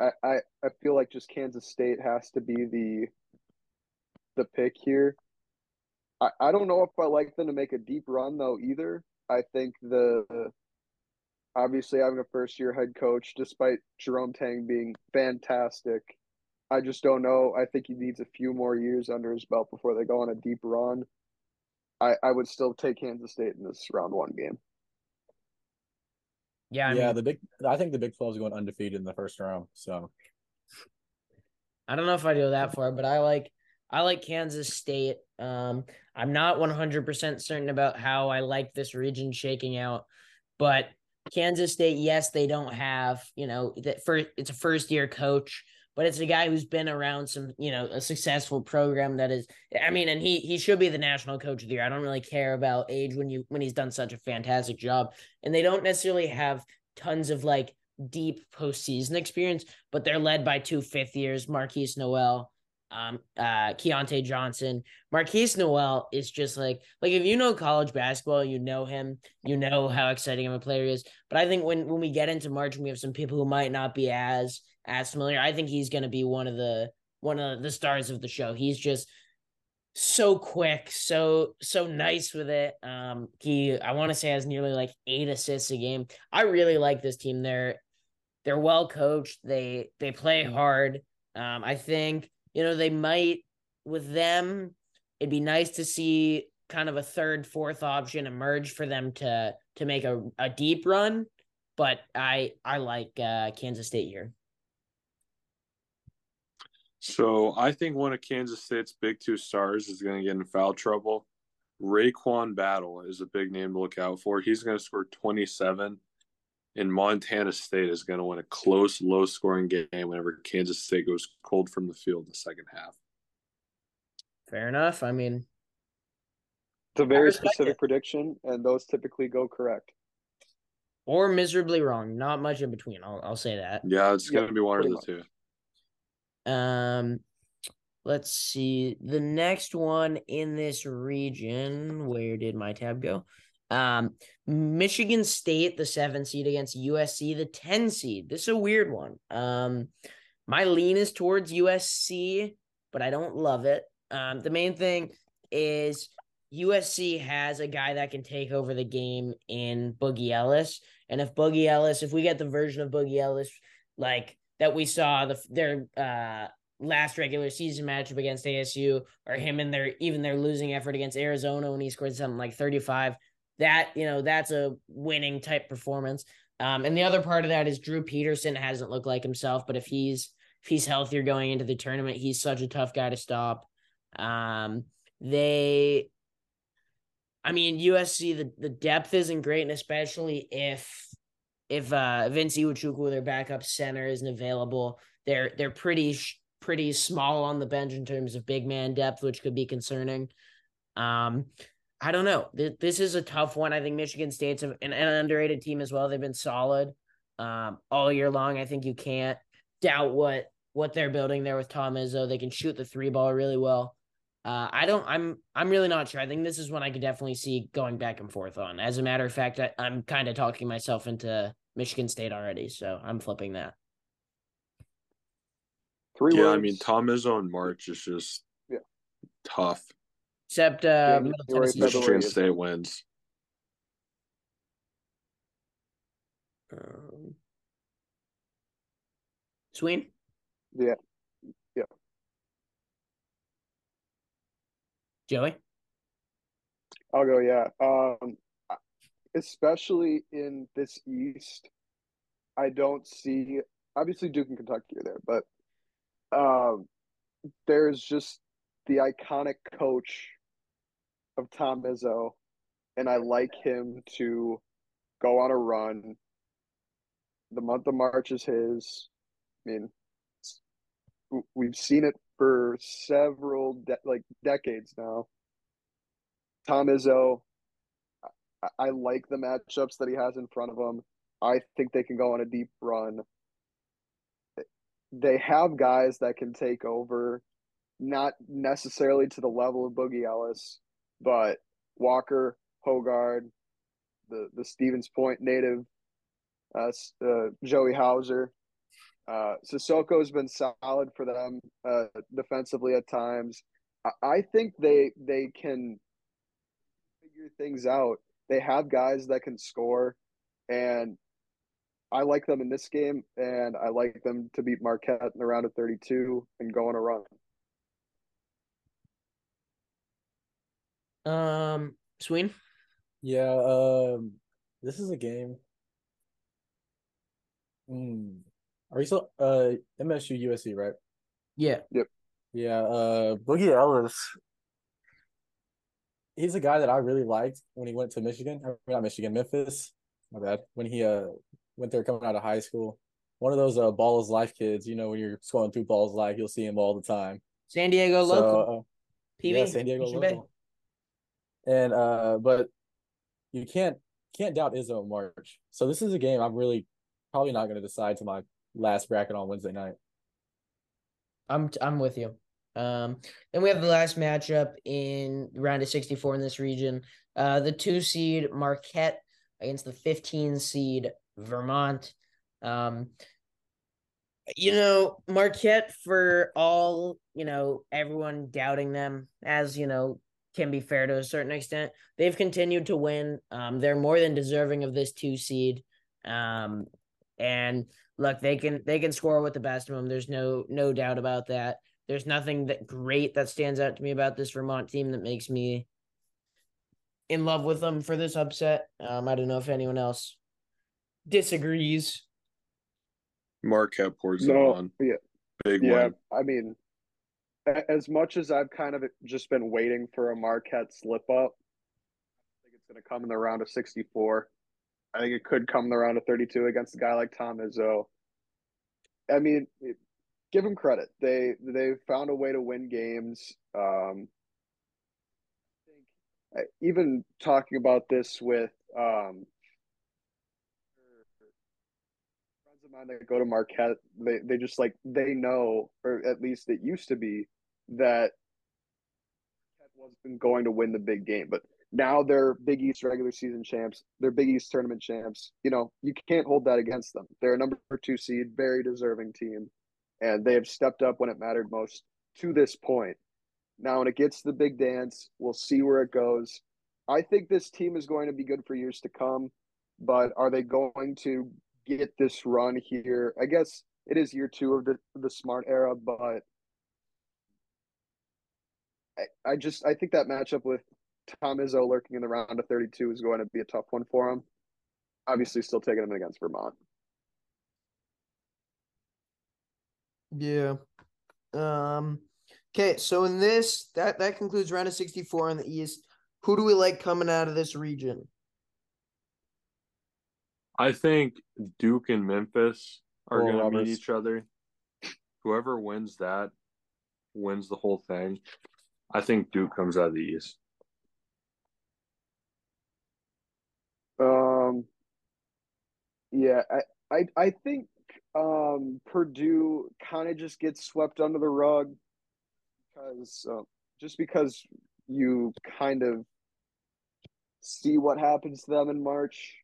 I, I I feel like just Kansas State has to be the the pick here. I, I don't know if I like them to make a deep run though either. I think the obviously having a first year head coach, despite Jerome Tang being fantastic, I just don't know. I think he needs a few more years under his belt before they go on a deep run. I, I would still take Kansas State in this round one game. Yeah, I yeah. Mean, the big, I think the Big twelve is going undefeated in the first round. So, I don't know if I go that far, but I like, I like Kansas State. Um, I'm not one hundred percent certain about how I like this region shaking out, but Kansas State, yes, they don't have, you know, that first. It's a first year coach, but it's a guy who's been around some, you know, a successful program that is, I mean, and he he should be the national coach of the year. I don't really care about age when you when he's done such a fantastic job. And they don't necessarily have tons of like deep postseason experience, but they're led by two fifth years, Marquise Noel, um, uh, Keontae Johnson. Marquise Noel is just like, like if you know college basketball, you know him, you know how exciting of a player he is. But I think when when we get into March and we have some people who might not be as as familiar, I think he's going to be one of the one of the stars of the show. He's just so quick, so so nice with it. Um, he I want to say has nearly like eight assists a game. I really like this team. They're they're well coached. They they play hard. Um, I think you know they might with them. It'd be nice to see kind of a third, fourth option emerge for them to to make a a deep run. But I I like uh, Kansas State here. So I think one of Kansas State's big two stars is going to get in foul trouble. Raekwon Battle is a big name to look out for. He's going to score twenty-seven, and Montana State is going to win a close, low-scoring game whenever Kansas State goes cold from the field in the second half. Fair enough. I mean, it's a very specific prediction, and those typically go correct. Or miserably wrong. Not much in between. I'll, I'll say that. Yeah, it's going to be one of the two. Um, let's see the next one in this region. Where did my tab go? Um, Michigan State, the seven seed against U S C, the ten seed. This is a weird one. Um, my lean is towards U S C, but I don't love it. Um, the main thing is U S C has a guy that can take over the game in Boogie Ellis. And if Boogie Ellis, if we get the version of Boogie Ellis, like that we saw the their uh, last regular season matchup against A S U, or him and their even their losing effort against Arizona when he scored something like thirty-five. That, you know, that's a winning type performance. Um, and the other part of that is Drew Peterson hasn't looked like himself, but if he's if he's healthier going into the tournament, he's such a tough guy to stop. Um, they, I mean, U S C, the, the depth isn't great, and especially if If uh, Vince Iwachukwu, their backup center, isn't available, they're they're pretty pretty small on the bench in terms of big man depth, which could be concerning. Um, I don't know. This, this is a tough one. I think Michigan State's an, an underrated team as well. They've been solid um, all year long. I think you can't doubt what what they're building there with Tom Izzo. They can shoot the three ball really well. Uh, I don't. I'm. I'm really not sure. I think this is one I could definitely see going back and forth on. As a matter of fact, I, I'm kind of talking myself into Michigan State already, so I'm flipping that. Three yeah, words. I mean, Tom Izzo in March is just yeah. tough. Except uh, yeah, Michigan February State wins. Um, Sween? Yeah. Yeah. Joey? I'll go, yeah. Um, especially in this East, I don't see – obviously Duke and Kentucky are there, but um, there's just the iconic coach of Tom Izzo, and I like him to go on a run. The month of March is his. I mean, we've seen it for several de- like decades now. Tom Izzo, I-, I like the matchups that he has in front of him. I think they can go on a deep run. They have guys that can take over, not necessarily to the level of Boogie Ellis, but Walker, Hogard, the, the Stevens Point native, uh, uh, Joey Hauser. Uh, Sissoko has been solid for them uh, defensively at times. I, I think they they can figure things out. They have guys that can score, and I like them in this game, and I like them to beat Marquette in the round of thirty-two and go on a run. Um, Sween? Yeah, um, this is a game. Mm. Are we still uh, M S U U S C, right? Yeah. Yep. Yeah. Uh, Boogie Ellis. He's a guy that I really liked when he went to Michigan. Not Michigan, Memphis. My bad. When he uh went there coming out of high school, one of those uh Ball is Life kids. You know, when you're scrolling through Ball is Life, you'll see him all the time. San Diego so, local. Uh, P B. Yeah, San Diego Michigan local. Bay. And uh, but you can't can't doubt Izzo in March. So this is a game I'm really probably not going to decide to my last bracket on Wednesday night. I'm I'm with you. Um, then we have the last matchup in round of sixty-four in this region. Uh, the two seed Marquette against the fifteen seed Vermont. Um, you know, Marquette, for all, you know, everyone doubting them, as you know, can be fair to a certain extent, they've continued to win. Um, they're more than deserving of this two seed. Um, and Look, they can they can score with the best of them. There's no no doubt about that. There's nothing that great that stands out to me about this Vermont team that makes me in love with them for this upset. Um, I don't know if anyone else disagrees. Marquette pours it on. Yeah. Big yeah, one. I mean, as much as I've kind of just been waiting for a Marquette slip up, I think it's going to come in the round of sixty-four. I think it could come the round of thirty-two against a guy like Tom Izzo. I mean, give him credit. They they found a way to win games. Um, I think even talking about this with um, friends of mine that go to Marquette, they they just like they know, or at least it used to be, that Marquette wasn't going to win the big game, but now they're Big East regular season champs. They're Big East tournament champs. You know, you can't hold that against them. They're a number two seed, very deserving team, and they have stepped up when it mattered most to this point. Now, when it gets to the big dance, we'll see where it goes. I think this team is going to be good for years to come, but are they going to get this run here? I guess it is year two of the, the Smart era, but I, I just I think that matchup with Tom Izzo lurking in the round of thirty-two is going to be a tough one for him. Obviously, still taking him against Vermont. Yeah. Um, okay, so in this, that, that concludes round of sixty-four in the East. Who do we like coming out of this region? I think Duke and Memphis are oh, going to meet each other. Whoever wins that wins the whole thing. I think Duke comes out of the East. Um, yeah, I, I, I think um, Purdue kind of just gets swept under the rug because uh, just because you kind of see what happens to them in March.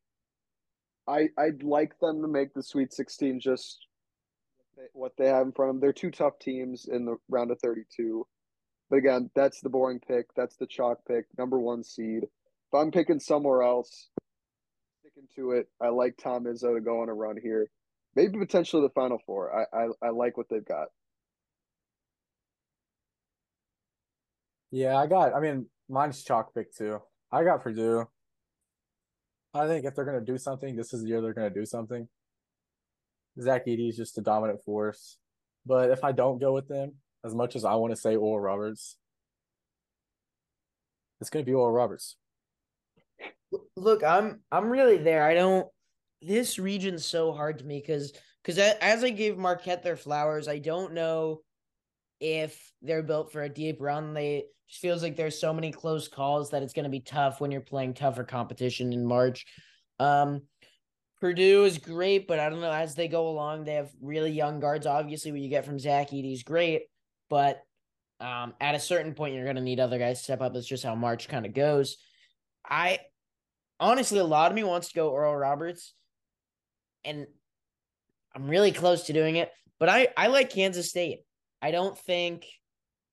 I, I'd like them to make the Sweet sixteen, just what they have in front of them. They're two tough teams in the round of thirty-two. But again, that's the boring pick. That's the chalk pick, number one seed. If I'm picking somewhere else, into it, I like Tom Izzo to go on a run here, maybe potentially the Final Four. I, I I like what they've got. Yeah, I got. I mean, mine's chalk pick too. I got Purdue. I think if they're going to do something, this is the year they're going to do something. Zach Edey is just a dominant force. But if I don't go with them, as much as I want to say Oral Roberts, it's going to be Oral Roberts. Look, I'm I'm really there. I don't – this region's so hard to me because because as I gave Marquette their flowers, I don't know if they're built for a deep run. They just feels like there's so many close calls that it's going to be tough when you're playing tougher competition in March. Um, Purdue is great, but I don't know. As they go along, they have really young guards. Obviously, what you get from Zach Edey is great, but um, at a certain point, you're going to need other guys to step up. That's just how March kind of goes. I honestly, a lot of me wants to go Oral Roberts, and I'm really close to doing it, but I, I like Kansas State. I don't think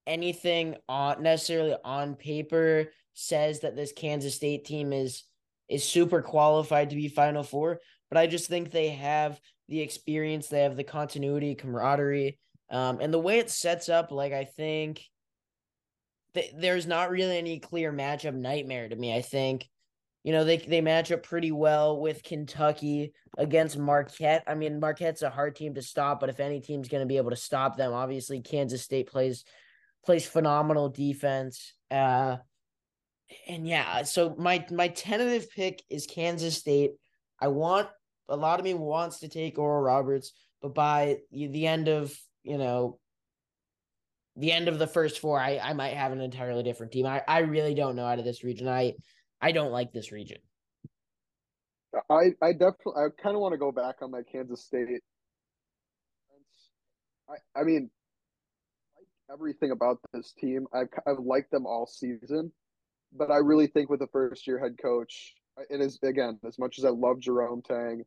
anything on, necessarily on paper says that this Kansas State team is is super qualified to be Final Four, but I just think they have the experience, they have the continuity, camaraderie, um, and the way it sets up, like I think th- there's not really any clear matchup nightmare to me. I think, you know, they, they match up pretty well with Kentucky against Marquette. I mean, Marquette's a hard team to stop, but if any team's going to be able to stop them, obviously Kansas State plays plays phenomenal defense. Uh, and yeah, so my my tentative pick is Kansas State. I want – a lot of me wants to take Oral Roberts, but by the end of, you know, the end of the first four, I, I might have an entirely different team. I, I really don't know out of this region. I – I don't like this region. I, I definitely I kind of want to go back on my Kansas State. I I mean, I like everything about this team. I've I've liked them all season, but I really think with the first year head coach, it is again as much as I love Jerome Tang,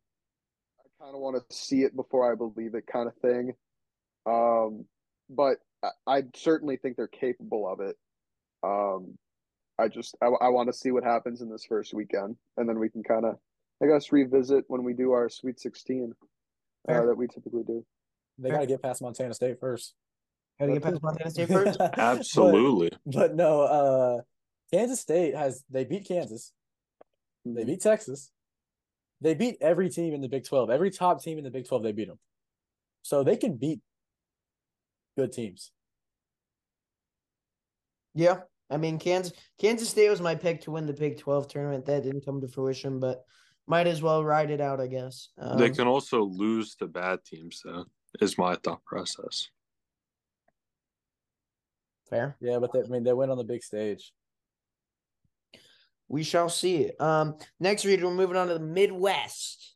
I kind of want to see it before I believe it, kind of thing. Um, but I, I certainly think they're capable of it. Um. I just I, I want to see what happens in this first weekend, and then we can kind of, I guess, revisit when we do our Sweet sixteen uh, that we typically do. They got to get past Montana State first. Got to get past Montana State first. Absolutely. But, but no, uh, Kansas State has they beat Kansas, they beat Texas, they beat every team in the Big twelve, every top team in the Big twelve. They beat them, so they can beat good teams. Yeah. I mean, Kansas Kansas State was my pick to win the Big twelve tournament. That didn't come to fruition, but might as well ride it out, I guess. Um, they can also lose to bad teams, though, is my thought process. Fair. Yeah, but they, I mean, they went on the big stage. We shall see. Um, next region, we're moving on to the Midwest.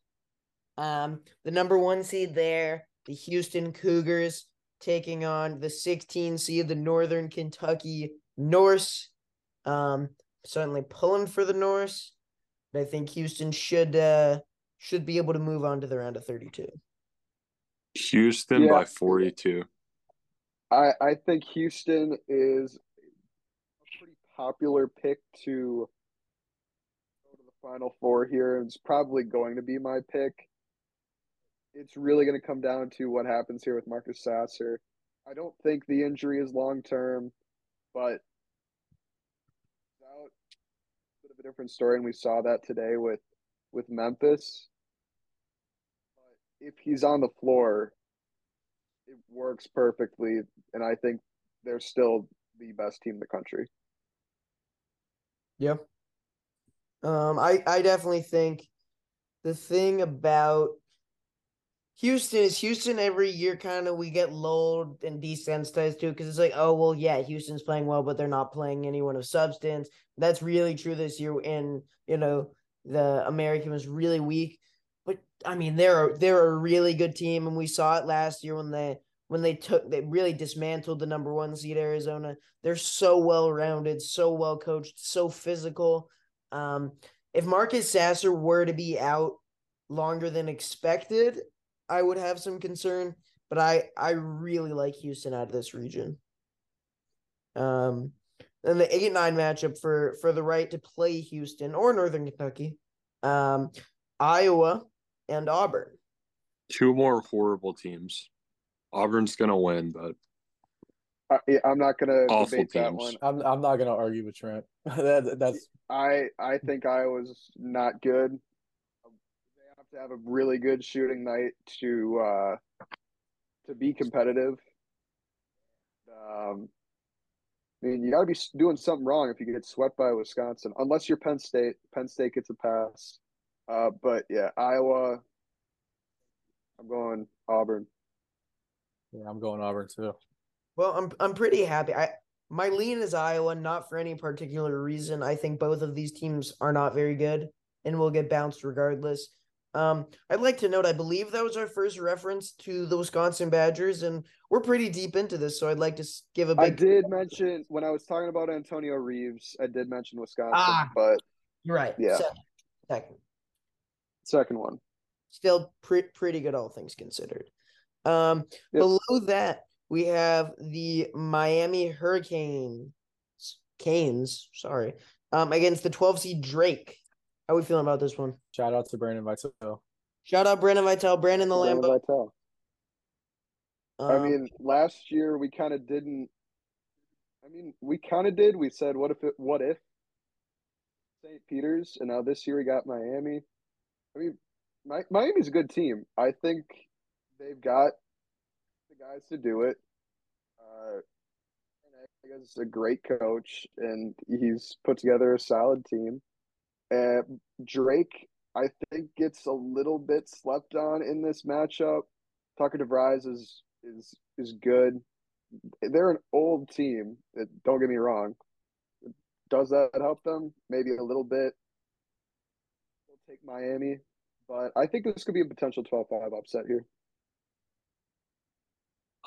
Um, the number one seed there, the Houston Cougars, taking on the sixteen seed, the Northern Kentucky Norse, um, certainly pulling for the Norse, but I think Houston should uh, should be able to move on to the round of thirty-two. Houston yeah. by forty-two. I I think Houston is a pretty popular pick to go to the Final Four here. It's probably going to be my pick. It's really going to come down to what happens here with Marcus Sasser. I don't think the injury is long term. But without a bit of a different story, and we saw that today with, with Memphis. But if he's on the floor, it works perfectly, and I think they're still the best team in the country. Yeah. Um, I, I definitely think the thing about Houston is Houston every year kind of we get lulled and desensitized to because it's like, oh, well, yeah, Houston's playing well, but they're not playing anyone of substance. That's really true this year. And, you know, the American was really weak. But, I mean, they're, they're a really good team, and we saw it last year when they when they took – they really dismantled the number one seed, Arizona. They're so well-rounded, so well-coached, so physical. Um, if Marcus Sasser were to be out longer than expected – I would have some concern, but I, I really like Houston out of this region. Um, and the eight nine matchup for, for the right to play Houston or Northern Kentucky, um, Iowa, and Auburn. Two more horrible teams. Auburn's going to win, but I, I'm not going to debate that one. I'm, I'm not going to argue with Trent. that, that's I, I think Iowa's not good. They have to have a really good shooting night to uh, to be competitive. Um, I mean, you got to be doing something wrong if you get swept by Wisconsin, unless you're Penn State. Penn State gets a pass. Uh, but, yeah, Iowa, I'm going Auburn. Yeah, I'm going Auburn too. Well, I'm I'm pretty happy. I my lean is Iowa, not for any particular reason. I think both of these teams are not very good and will get bounced regardless. Um, I'd like to note, I believe that was our first reference to the Wisconsin Badgers, and we're pretty deep into this, so I'd like to give a big... I did mention, when I was talking about Antonio Reeves, I did mention Wisconsin, ah, but... You're right. Yeah. Second. Second, Second one. Still pre- pretty good, all things considered. Um, yep. Below that, we have the Miami Hurricanes, Canes, sorry, um, against the twelve seed Drake. How are we feeling about this one? Shout out to Brandon Vitale. Shout out Brandon Vitale, Brandon the Brandon Lambo. Vitale. Um, I mean, last year we kind of didn't. I mean, we kind of did. We said, "What if? It, what if?" Saint Peter's, and now this year we got Miami. I mean, my, Miami's a good team. I think they've got the guys to do it. Uh, and I guess it's a great coach, and he's put together a solid team. Uh, Drake, I think, gets a little bit slept on in this matchup. Tucker DeVries is is is good. They're an old team. Don't get me wrong. Does that help them? Maybe a little bit. We'll take Miami, but I think this could be a potential twelve five upset here.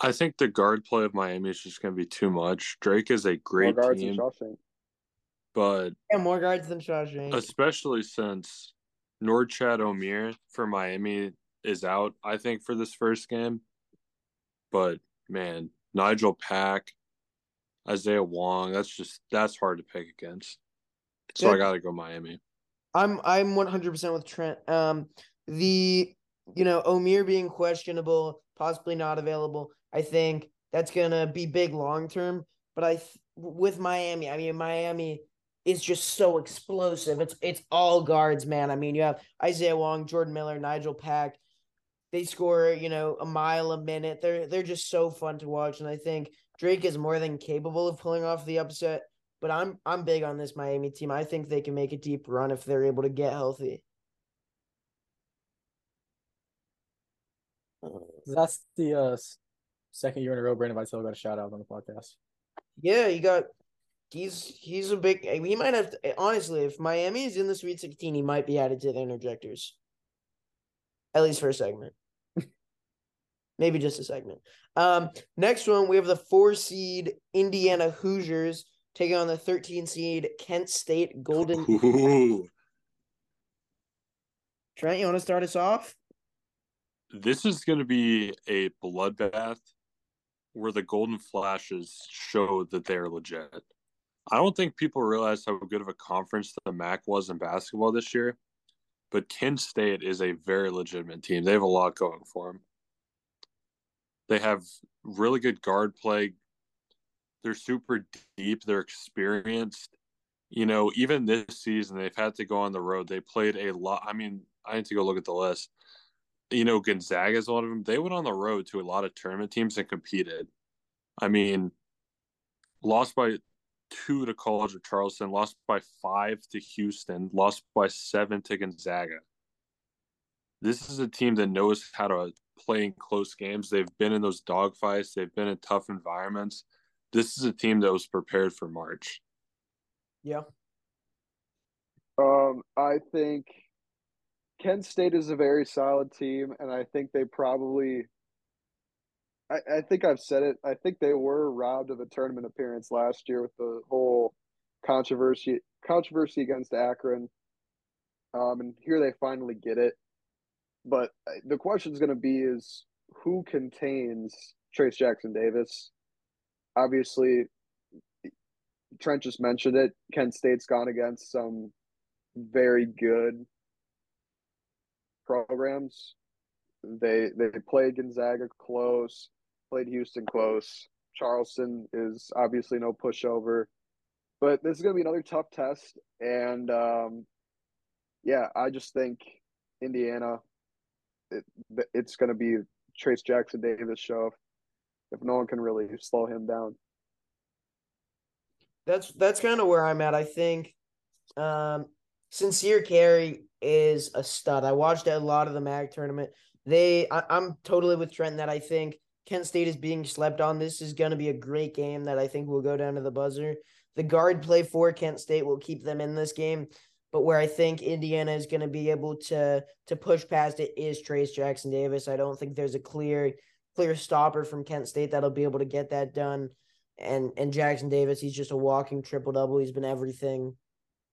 I think the guard play of Miami is just going to be too much. Drake is a great More guards team. And But yeah, more guards than Shawshank. Especially since Nordchad Omir for Miami is out, I think, for this first game. But man, Nigel Pack, Isaiah Wong, that's just that's hard to pick against. So yeah. I gotta go Miami. I'm I'm one hundred percent with Trent. Um the you know, Omir being questionable, possibly not available, I think that's gonna be big long term. But I th- with Miami, I mean Miami is just so explosive. It's it's all guards, man. I mean, you have Isaiah Wong, Jordan Miller, Nigel Pack. They score, you know, a mile a minute. They're they're just so fun to watch. And I think Drake is more than capable of pulling off the upset. But I'm I'm big on this Miami team. I think they can make a deep run if they're able to get healthy. That's the uh, second year in a row Brandon Vitale got a shout out on the podcast. Yeah, you got. He's he's a big. He might have to, honestly. If Miami is in the Sweet sixteen, he might be added to the interjectors, at least for a segment, maybe just a segment. Um, next one we have the four seed Indiana Hoosiers taking on the thirteen seed Kent State Golden. Ooh. Trent, you want to start us off? This is going to be a bloodbath where the Golden Flashes show that they are legit. I don't think people realize how good of a conference the M A C was in basketball this year, but Kent State is a very legitimate team. They have a lot going for them. They have really good guard play. They're super deep. They're experienced. You know, even this season, they've had to go on the road. They played a lot. I mean, I need to go look at the list. You know, Gonzaga is one of them. They went on the road to a lot of tournament teams and competed. I mean, lost by two to College of Charleston, lost by five to Houston, lost by seven to Gonzaga. This is a team that knows how to play in close games. They've been in those dogfights. They've been in tough environments. This is a team that was prepared for March. Yeah. Um, I think Kent State is a very solid team, and I think they probably I, I think I've said it. I think they were robbed of a tournament appearance last year with the whole controversy controversy against Akron. Um, and here they finally get it. But the question is going to be is who contains Trace Jackson Davis? Obviously, Trent just mentioned it. Kent State's gone against some very good programs. They they played Gonzaga close, played Houston close, Charleston is obviously no pushover. But this is going to be another tough test. And, um, yeah, I just think Indiana, it, it's going to be Trace Jackson Davis show if no one can really slow him down. That's that's kind of where I'm at. I think um, Sincere Carey is a stud. I watched a lot of the M A C tournament. They, I, I'm totally with Trent that I think Kent State is being slept on. This is going to be a great game that I think will go down to the buzzer. The guard play for Kent State will keep them in this game, but where I think Indiana is going to be able to to push past it is Trace Jackson Davis. I don't think there's a clear clear stopper from Kent State that'll be able to get that done. And and Jackson Davis, he's just a walking triple double. He's been everything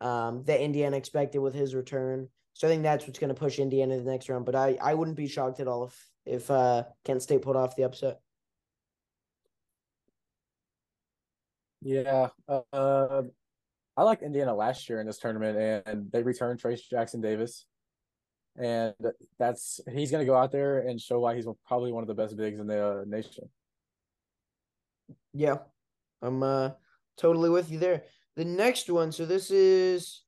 um, that Indiana expected with his return. So I think that's what's going to push Indiana to the next round. But I I wouldn't be shocked at all if if uh, Kent State pulled off the upset. Yeah, uh, I liked Indiana last year in this tournament, and they returned Trace Jackson Davis, and that's he's going to go out there and show why he's probably one of the best bigs in the uh, nation. Yeah, I'm uh, totally with you there. The next one, so this is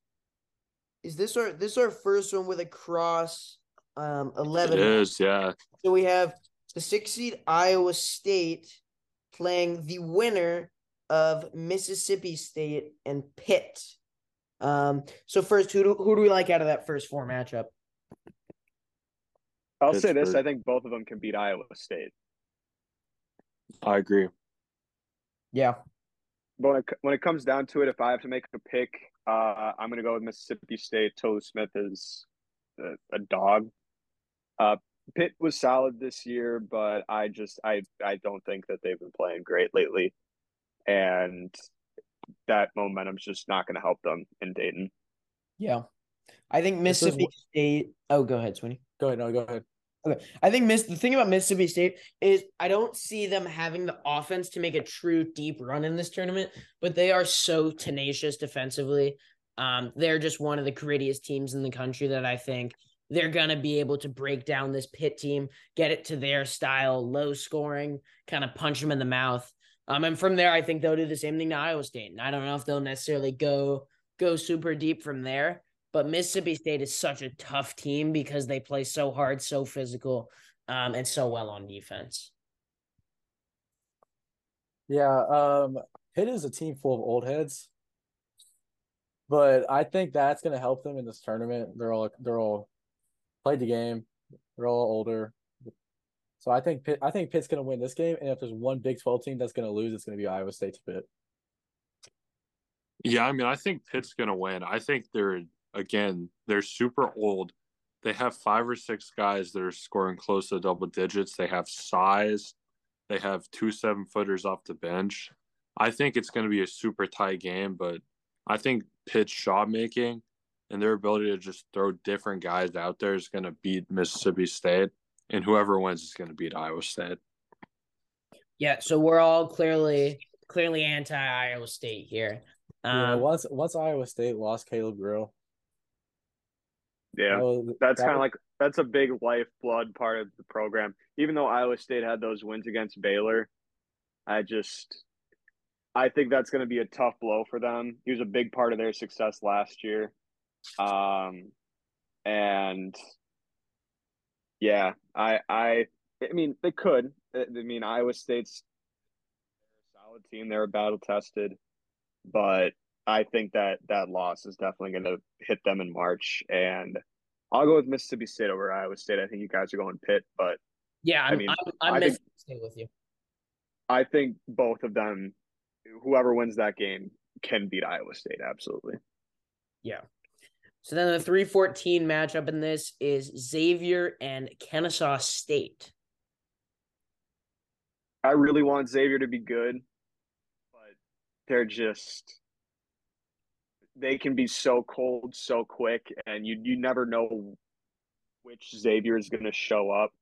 is this our this our first one with a cross um eleven. It is, yeah. So we have the six seed Iowa State playing the winner of Mississippi State and Pitt. Um, so first, who do, who do we like out of that first four matchup? I'll Pittsburgh. say this. I think both of them can beat Iowa State. I agree. Yeah. But when it, when it comes down to it, if I have to make a pick, uh, I'm going to go with Mississippi State. Tolu Smith is a, a dog. Uh, Pitt was solid this year, but I just I I don't think that they've been playing great lately. And that momentum's just not going to help them in Dayton. Yeah. I think Mississippi is... State – oh, go ahead, Sweeney. Go ahead. No, go ahead. Okay. I think Miss, the thing about Mississippi State is I don't see them having the offense to make a true deep run in this tournament, but they are so tenacious defensively. Um, they're just one of the grittiest teams in the country that I think they're going to be able to break down this Pitt team, get it to their style, low scoring, kind of punch them in the mouth. Um, and from there, I think they'll do the same thing to Iowa State. And I don't know if they'll necessarily go go super deep from there. But Mississippi State is such a tough team because they play so hard, so physical, um, and so well on defense. Yeah, um, Pitt is a team full of old heads. But I think that's going to help them in this tournament. They're all they're all played the game. They're all older. So I think Pitt, I think Pitt's going to win this game, and if there's one Big twelve team that's going to lose, it's going to be Iowa State to Pitt. Yeah, I mean, I think Pitt's going to win. I think they're, again, they're super old. They have five or six guys that are scoring close to double digits. They have size. They have two seven-footers off the bench. I think it's going to be a super tight game, but I think Pitt's shot-making and their ability to just throw different guys out there is going to beat Mississippi State. And whoever wins is going to beat Iowa State. Yeah, so we're all clearly clearly anti-Iowa State here. Um, yeah, once once Iowa State lost Caleb Grill. Yeah, that was, that's that kind of like that's a big lifeblood part of the program. Even though Iowa State had those wins against Baylor, I just I think that's going to be a tough blow for them. He was a big part of their success last year, um, and. Yeah, I, I, I mean, they could. I mean, Iowa State's a solid team. They're battle tested, but I think that that loss is definitely going to hit them in March. And I'll go with Mississippi State over Iowa State. I think you guys are going Pitt, but yeah, I'm, I mean, I'm, I'm I think, Mississippi State with you. I think both of them, whoever wins that game, can beat Iowa State absolutely. Yeah. So then the three fourteen matchup in this is Xavier and Kennesaw State. I really want Xavier to be good, but they're just – they can be so cold so quick, and you you never know which Xavier is going to show up.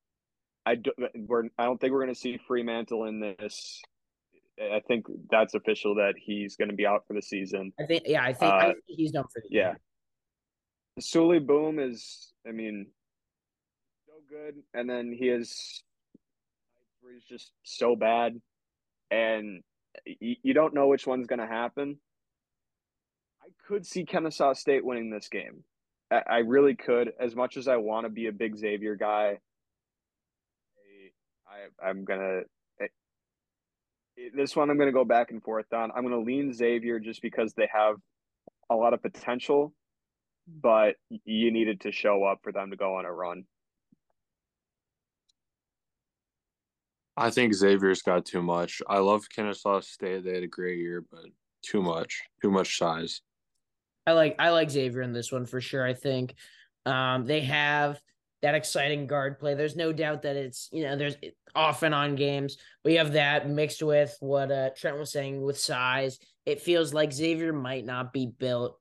I don't, we're, I don't think we're going to see Fremantle in this. I think that's official that he's going to be out for the season. I think, Yeah, I think, uh, I think he's done for the yeah. year. Sully Boom is, I mean, so good. And then he is, he's just so bad. and you, you don't know which one's going to happen. I could see Kennesaw State winning this game. I, I really could. As much as I want to be a big Xavier guy, I, I, I'm going to This one I'm going to go back and forth on. I'm going to lean Xavier just because they have a lot of potential, but you needed to show up for them to go on a run. I think Xavier's got too much. I love Kennesaw State. They had a great year, but too much. Too much size. I like I like Xavier in this one for sure, I think. Um, they have that exciting guard play. There's no doubt that it's, you know, there's off and on games. We have that mixed with what uh, Trent was saying with size. It feels like Xavier might not be built.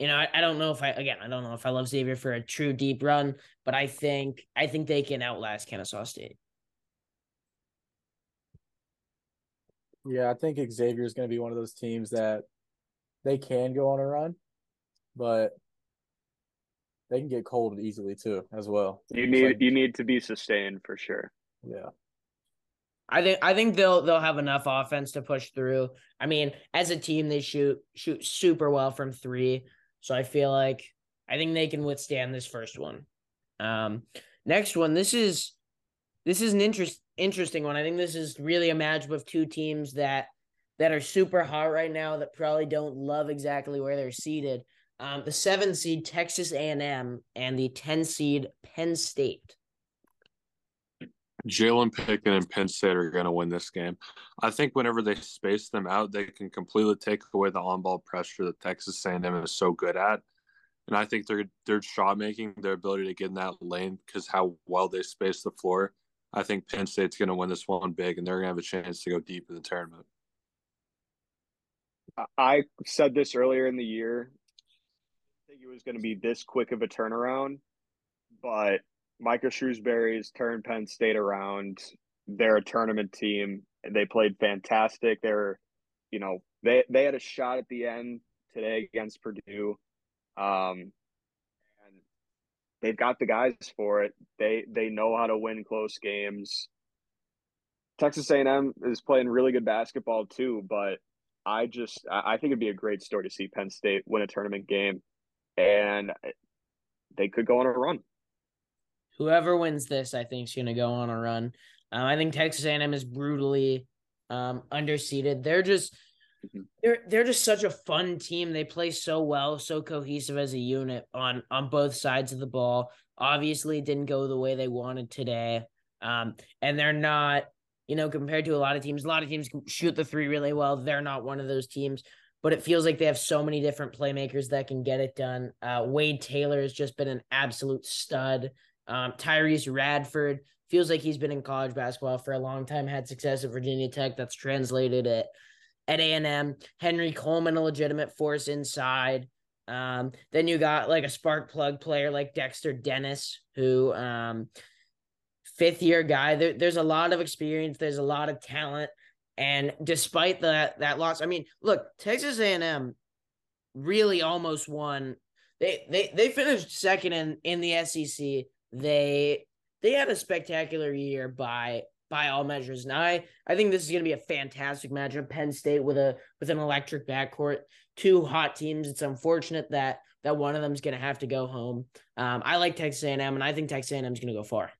You know, I, I don't know if I, again, I don't know if I love Xavier for a true deep run, but I think, I think they can outlast Kennesaw State. Yeah, I think Xavier is going to be one of those teams that they can go on a run, but they can get cold easily too, as well. You need like, you need to be sustained for sure. Yeah, I think I think they'll they'll have enough offense to push through. I mean, as a team, they shoot shoot super well from three, so I feel like I think they can withstand this first one. Um, next one, this is this is an interest interesting one. I think this is really a matchup of two teams that that are super hot right now that probably don't love exactly where they're seated. Um, the seven seed Texas A and M and the ten seed Penn State. Jalen Pickett and Penn State are going to win this game. I think whenever they space them out, they can completely take away the on-ball pressure that Texas A and M is so good at. And I think their their shot making, their ability to get in that lane, because how well they space the floor. I think Penn State's going to win this one big, and they're going to have a chance to go deep in the tournament. I said this earlier in the year. It was going to be this quick of a turnaround, but Micah Shrewsbury's turned Penn State around. They're a tournament team. They played fantastic. They're, you know, they they had a shot at the end today against Purdue, um, and they've got the guys for it. They they know how to win close games. Texas A and M is playing really good basketball too, but I just I think it'd be a great story to see Penn State win a tournament game. And they could go on a run. Whoever wins this, I think, is going to go on a run. Um, I think Texas A and M is brutally um, underseeded. They're just they're they're just such a fun team. They play so well, so cohesive as a unit on on both sides of the ball. Obviously, it didn't go the way they wanted today, um, and they're not, you know, compared to a lot of teams. A lot of teams can shoot the three really well. They're not one of those teams. But it feels like they have so many different playmakers that can get it done. Uh, Wade Taylor has just been an absolute stud. Um, Tyrese Radford feels like he's been in college basketball for a long time, had success at Virginia Tech. That's translated at, at A and M. Henry Coleman, a legitimate force inside. Um, then you got like a spark plug player like Dexter Dennis, who um, fifth-year guy. There, there's a lot of experience. There's a lot of talent. And despite that that loss, I mean, look, Texas A and M really almost won. They they they finished second in, in the S E C. They they had a spectacular year by by all measures. And I, I think this is going to be a fantastic matchup. Penn State with a with an electric backcourt, two hot teams. It's unfortunate that that one of them is going to have to go home. Um, I like Texas A and M, and I think Texas A and M is going to go far.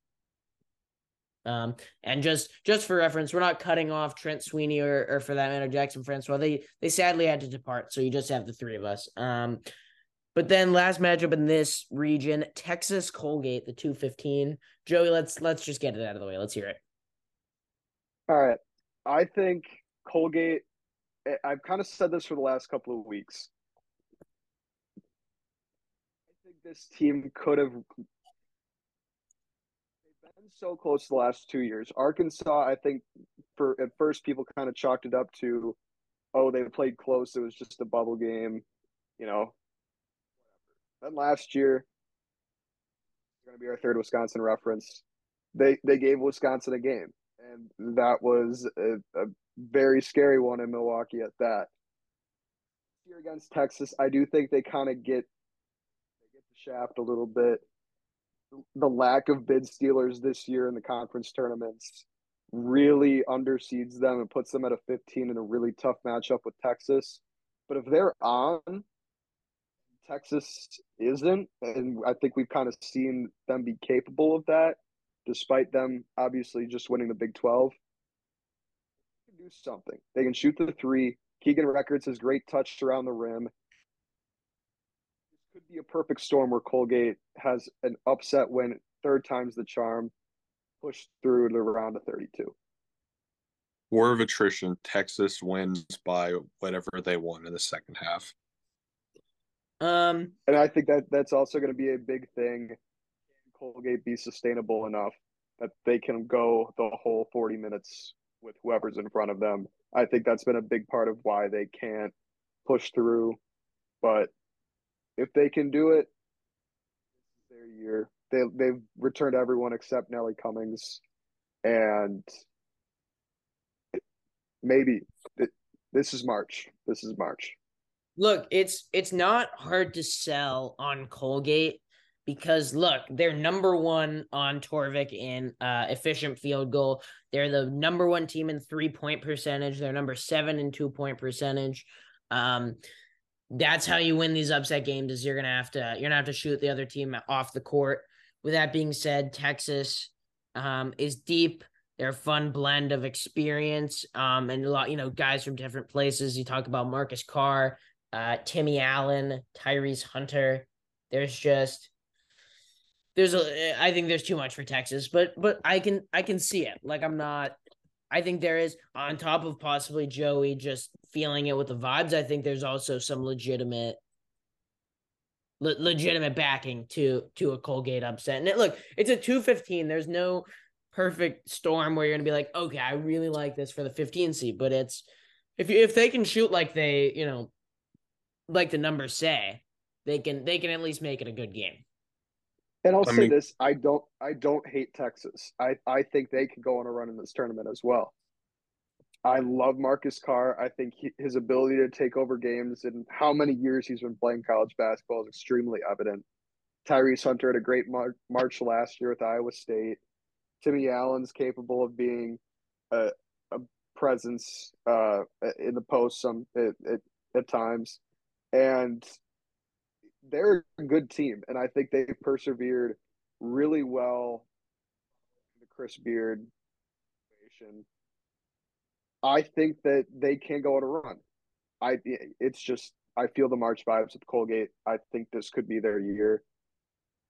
Um, and just, just for reference, we're not cutting off Trent Sweeney or, or for that matter, Jackson Francois. They, they sadly had to depart. So you just have the three of us. Um, but then last matchup in this region, Texas Colgate, the two fifteen. Joey, let's, let's just get it out of the way. Let's hear it. All right. I think Colgate, I've kind of said this for the last couple of weeks. I think this team could have so close the last two years. Arkansas, I think, for at first people kind of chalked it up to, oh, they played close. It was just a bubble game, you know. Then last year, going to be our third Wisconsin reference. They they gave Wisconsin a game, and that was a, a very scary one in Milwaukee. At that, here against Texas, I do think they kind of get they get the shaft a little bit. The lack of bid stealers this year in the conference tournaments really underseeds them and puts them at a fifteen in a really tough matchup with Texas. But if they're on, Texas isn't, and I think we've kind of seen them be capable of that, despite them obviously just winning the Big twelve. They can do something. They can shoot the three. Keegan records his great touch around the rim. This could be a perfect storm where Colgate has an upset win, third time's the charm, pushed through to the round of thirty-two. War of attrition. Texas wins by whatever they won in the second half. Um, and I think that that's also going to be a big thing. Can Colgate be sustainable enough that they can go the whole forty minutes with whoever's in front of them? I think that's been a big part of why they can't push through. But if they can do it, this is their year. They, they've returned everyone except Nellie Cummings. And maybe it, this is March. This is March. Look, it's it's not hard to sell on Colgate because, look, they're number one on Torvik in uh, efficient field goal. They're the number one team in three-point percentage. They're number seven in two-point percentage. Um, that's how you win these upset games is you're going to have to you're gonna have to shoot the other team off the court. With that being said, Texas um, is deep. They're a fun blend of experience um, and a lot, you know, guys from different places. You talk about Marcus Carr, Uh, Timmy Allen, Tyrese Hunter. There's just, there's a, I think there's too much for Texas, but, but I can, I can see it. Like I'm not, I think there is on top of possibly Joey just feeling it with the vibes. I think there's also some legitimate, le- legitimate backing to, to a Colgate upset. And it, look, it's a two fifteen. There's no perfect storm where you're going to be like, okay, I really like this for the fifteen seed, but it's, if you, if they can shoot like they, you know, like the numbers say, they can they can at least make it a good game. And I'll I say mean, this, I don't I don't hate Texas. I, I think they could go on a run in this tournament as well. I love Marcus Carr. I think he, his ability to take over games and how many years he's been playing college basketball is extremely evident. Tyrese Hunter had a great mar- March last year with Iowa State. Timmy Allen's capable of being a, a presence uh, in the post some it, it, at times. And they're a good team, and I think they persevered really well in the Chris Beard situation. I think that they can go on a run. I it's just I feel the March vibes with Colgate. I think this could be their year.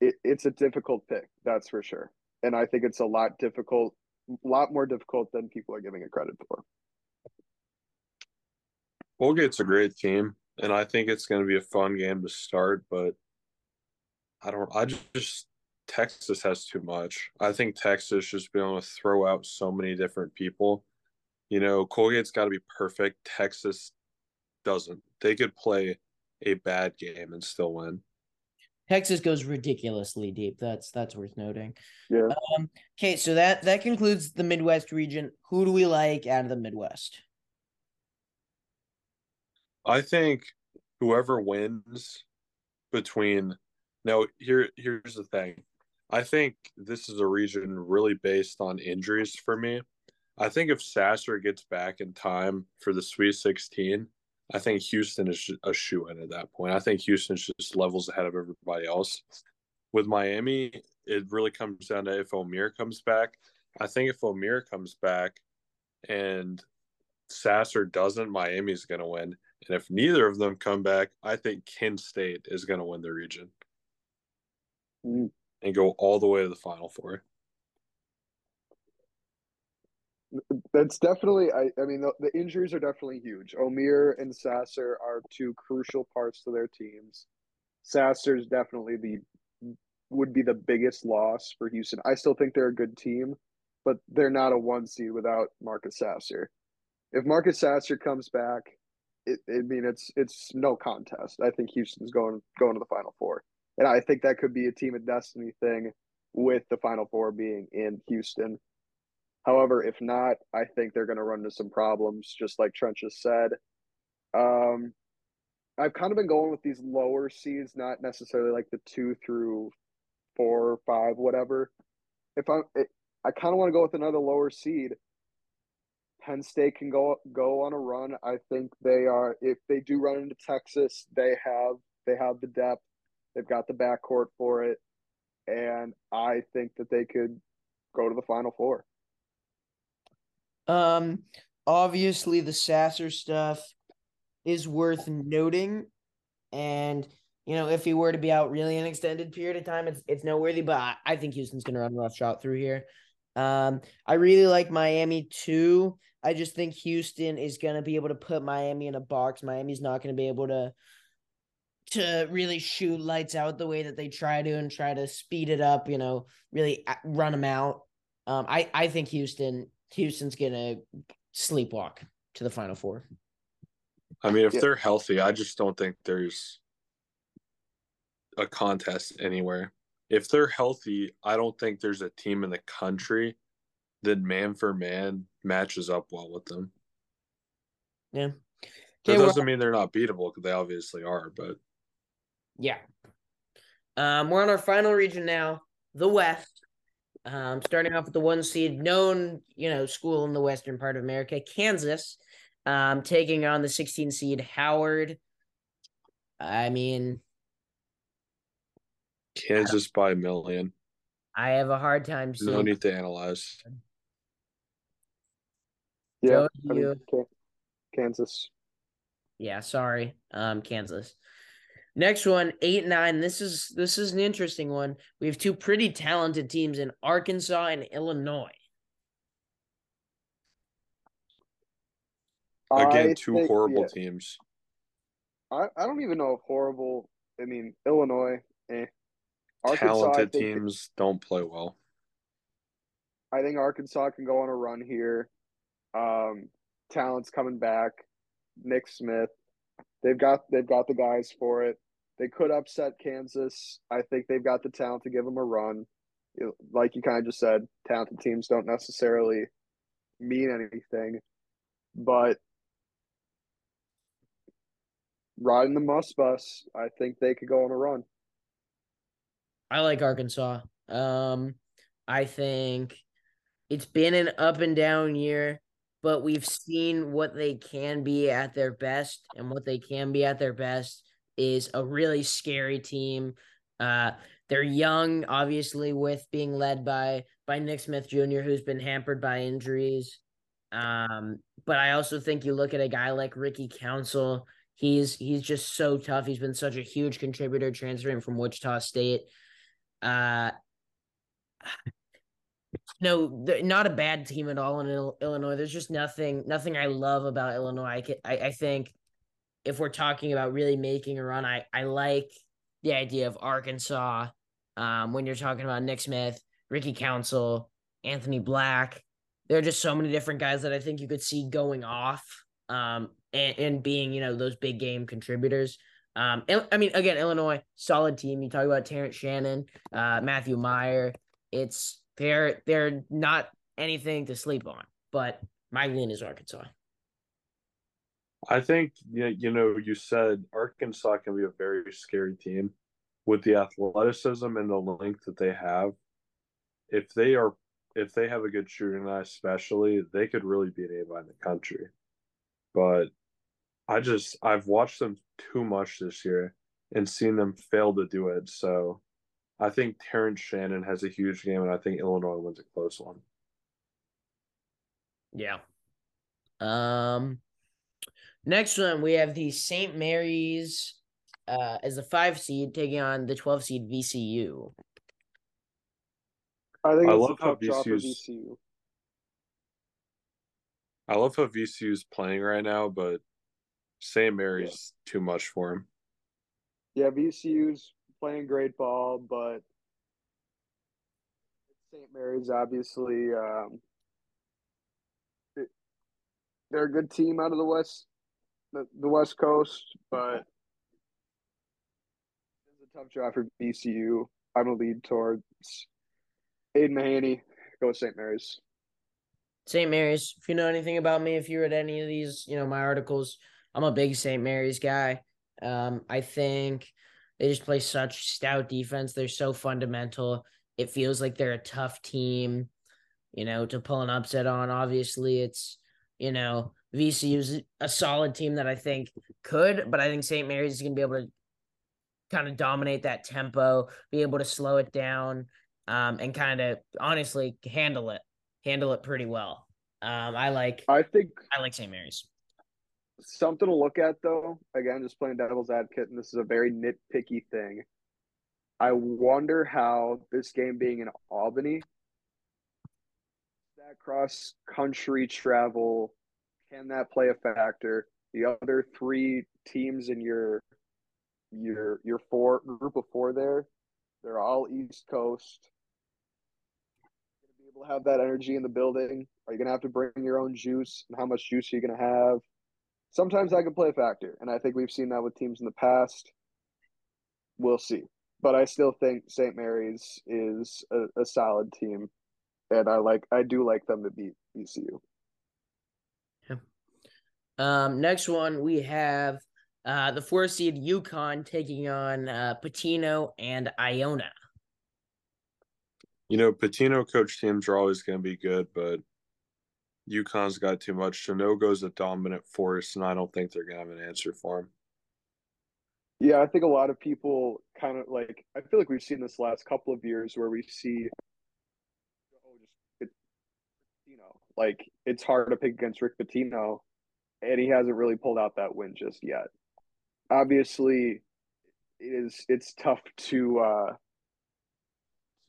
It, it's a difficult pick, that's for sure, and I think it's a lot difficult, a lot more difficult than people are giving it credit for. Colgate's a great team. And I think it's going to be a fun game to start, but I don't – I just – Texas has too much. I think Texas just being able to throw out so many different people. You know, Colgate's got to be perfect. Texas doesn't. They could play a bad game and still win. Texas goes ridiculously deep. That's that's worth noting. Yeah. Um, okay, so that, that concludes the Midwest region. Who do we like out of the Midwest? I think whoever wins between – now, here, here's the thing. I think this is a region really based on injuries for me. I think if Sasser gets back in time for the Sweet sixteen, I think Houston is a shoe-in at that point. I think Houston's just levels ahead of everybody else. With Miami, it really comes down to if Omeer comes back. I think if Omeer comes back and Sasser doesn't, Miami's going to win. And if neither of them come back, I think Kent State is going to win the region mm. and go all the way to the Final Four. That's definitely, I, I mean, the, the injuries are definitely huge. Omeer and Sasser are two crucial parts to their teams. Sasser's definitely the would be the biggest loss for Houston. I still think they're a good team, but they're not a one seed without Marcus Sasser. If Marcus Sasser comes back, It, I mean, it's it's no contest. I think Houston's going going to the Final Four, and I think that could be a team of destiny thing, with the Final Four being in Houston. However, if not, I think they're going to run into some problems, just like Trent just said. Um, I've kind of been going with these lower seeds, not necessarily like the two through four or five, whatever. If I I kind of want to go with another lower seed, Penn State can go go on a run. I think they are, if they do run into Texas, they have they have the depth. They've got the backcourt for it. And I think that they could go to the Final Four. Um, obviously the Sasser stuff is worth noting. And, you know, if he were to be out really an extended period of time, it's it's noteworthy, but I, I think Houston's going to run roughshod through here. Um, I really like Miami too. I just think Houston is going to be able to put Miami in a box. Miami's not going to be able to to really shoot lights out the way that they try to and try to speed it up, you know, really run them out. Um, I, I think Houston Houston's going to sleepwalk to the Final Four. I mean, if yeah. they're healthy, I just don't think there's a contest anywhere. If they're healthy, I don't think there's a team in the country that man for man matches up well with them. Yeah. That doesn't well, mean they're not beatable, because they obviously are, but. Yeah. Um, we're on our final region now, the West. Um, starting off with the one seed, known, you know, school in the western part of America, Kansas, um, taking on the sixteen seed Howard. I mean. Kansas by a million. I have a hard time seeing. No need to analyze. Yeah, I mean, Kansas. Yeah, sorry, um, Kansas. Next one, eight nine. This is this is an interesting one. We have two pretty talented teams in Arkansas and Illinois. Again, two think, horrible yeah. teams. I, I don't even know if horrible. I mean, Illinois. Eh. Arkansas, talented teams they, don't play well. I think Arkansas can go on a run here. Um, talent's coming back. Nick Smith, they've got they've got the guys for it. They could upset Kansas. I think they've got the talent to give them a run. It, like you kind of just said, talented teams don't necessarily mean anything, but riding the must bus, I think they could go on a run. I like Arkansas. Um, I think it's been an up and down year, but we've seen what they can be at their best, and what they can be at their best is a really scary team. Uh, they're young, obviously, with being led by by Nick Smith Junior, who's been hampered by injuries. Um, but I also think you look at a guy like Ricky Council. He's he's just so tough. He's been such a huge contributor transferring from Wichita State. Uh, no, not a bad team at all in Illinois. There's just nothing, nothing I love about Illinois. I, can, I, I think if we're talking about really making a run, I, I like the idea of Arkansas. Um, when you're talking about Nick Smith, Ricky Council, Anthony Black, there are just so many different guys that I think you could see going off, um, and, and being, you know, those big game contributors. Um, I mean, again, Illinois, solid team. You talk about Terrence Shannon, uh, Matthew Meyer. It's they're they're not anything to sleep on. But my lean is Arkansas. I think you know you said Arkansas can be a very scary team with the athleticism and the length that they have. If they are if they have a good shooting eye, especially, they could really beat anybody in the country. But I just – I've watched them too much this year and seen them fail to do it. So, I think Terrence Shannon has a huge game, and I think Illinois wins a close one. Yeah. Um. Next one, we have the Saint Mary's uh, as a five seed taking on the twelve seed V C U. I think I love how V C U. I love how V C U is playing right now, but Saint Mary's yeah. too much for him. Yeah, V C U's playing great ball, but Saint Mary's obviously um, it, they're a good team out of the West, the, the West Coast, but it's a tough job for V C U. I'm a lead towards Aiden Mahaney. Go with Saint Mary's. Saint Mary's. If you know anything about me, if you read any of these, you know my articles. I'm a big Saint Mary's guy. Um, I think they just play such stout defense. They're so fundamental. It feels like they're a tough team, you know, to pull an upset on. Obviously, it's you know, V C U's a solid team that I think could, but I think Saint Mary's is going to be able to kind of dominate that tempo, be able to slow it down, um, and kind of honestly handle it, handle it pretty well. Um, I like, I think I like Saint Mary's. Something to look at though, again, just playing devil's advocate, and this is a very nitpicky thing. I wonder how this game being in Albany, that cross country travel, can that play a factor? The other three teams in your your your four group of four there, they're all East Coast. Are you gonna be able to have that energy in the building? Are you gonna have to bring your own juice? And how much juice are you gonna have? Sometimes that can play a factor, and I think we've seen that with teams in the past. We'll see. But I still think Saint Mary's is a, a solid team, and I like I do like them to beat V C U. Yeah. Um, next one we have uh, the four seed UConn taking on uh, Patino and Iona. You know, Patino coach teams are always going to be good, but UConn's got too much. Sonogo's a dominant force, and I don't think they're going to have an answer for him. Yeah, I think a lot of people kind of like – I feel like we've seen this last couple of years where we see oh, just, it, you know, like it's hard to pick against Rick Pitino, and he hasn't really pulled out that win just yet. Obviously, it is, it's tough to uh,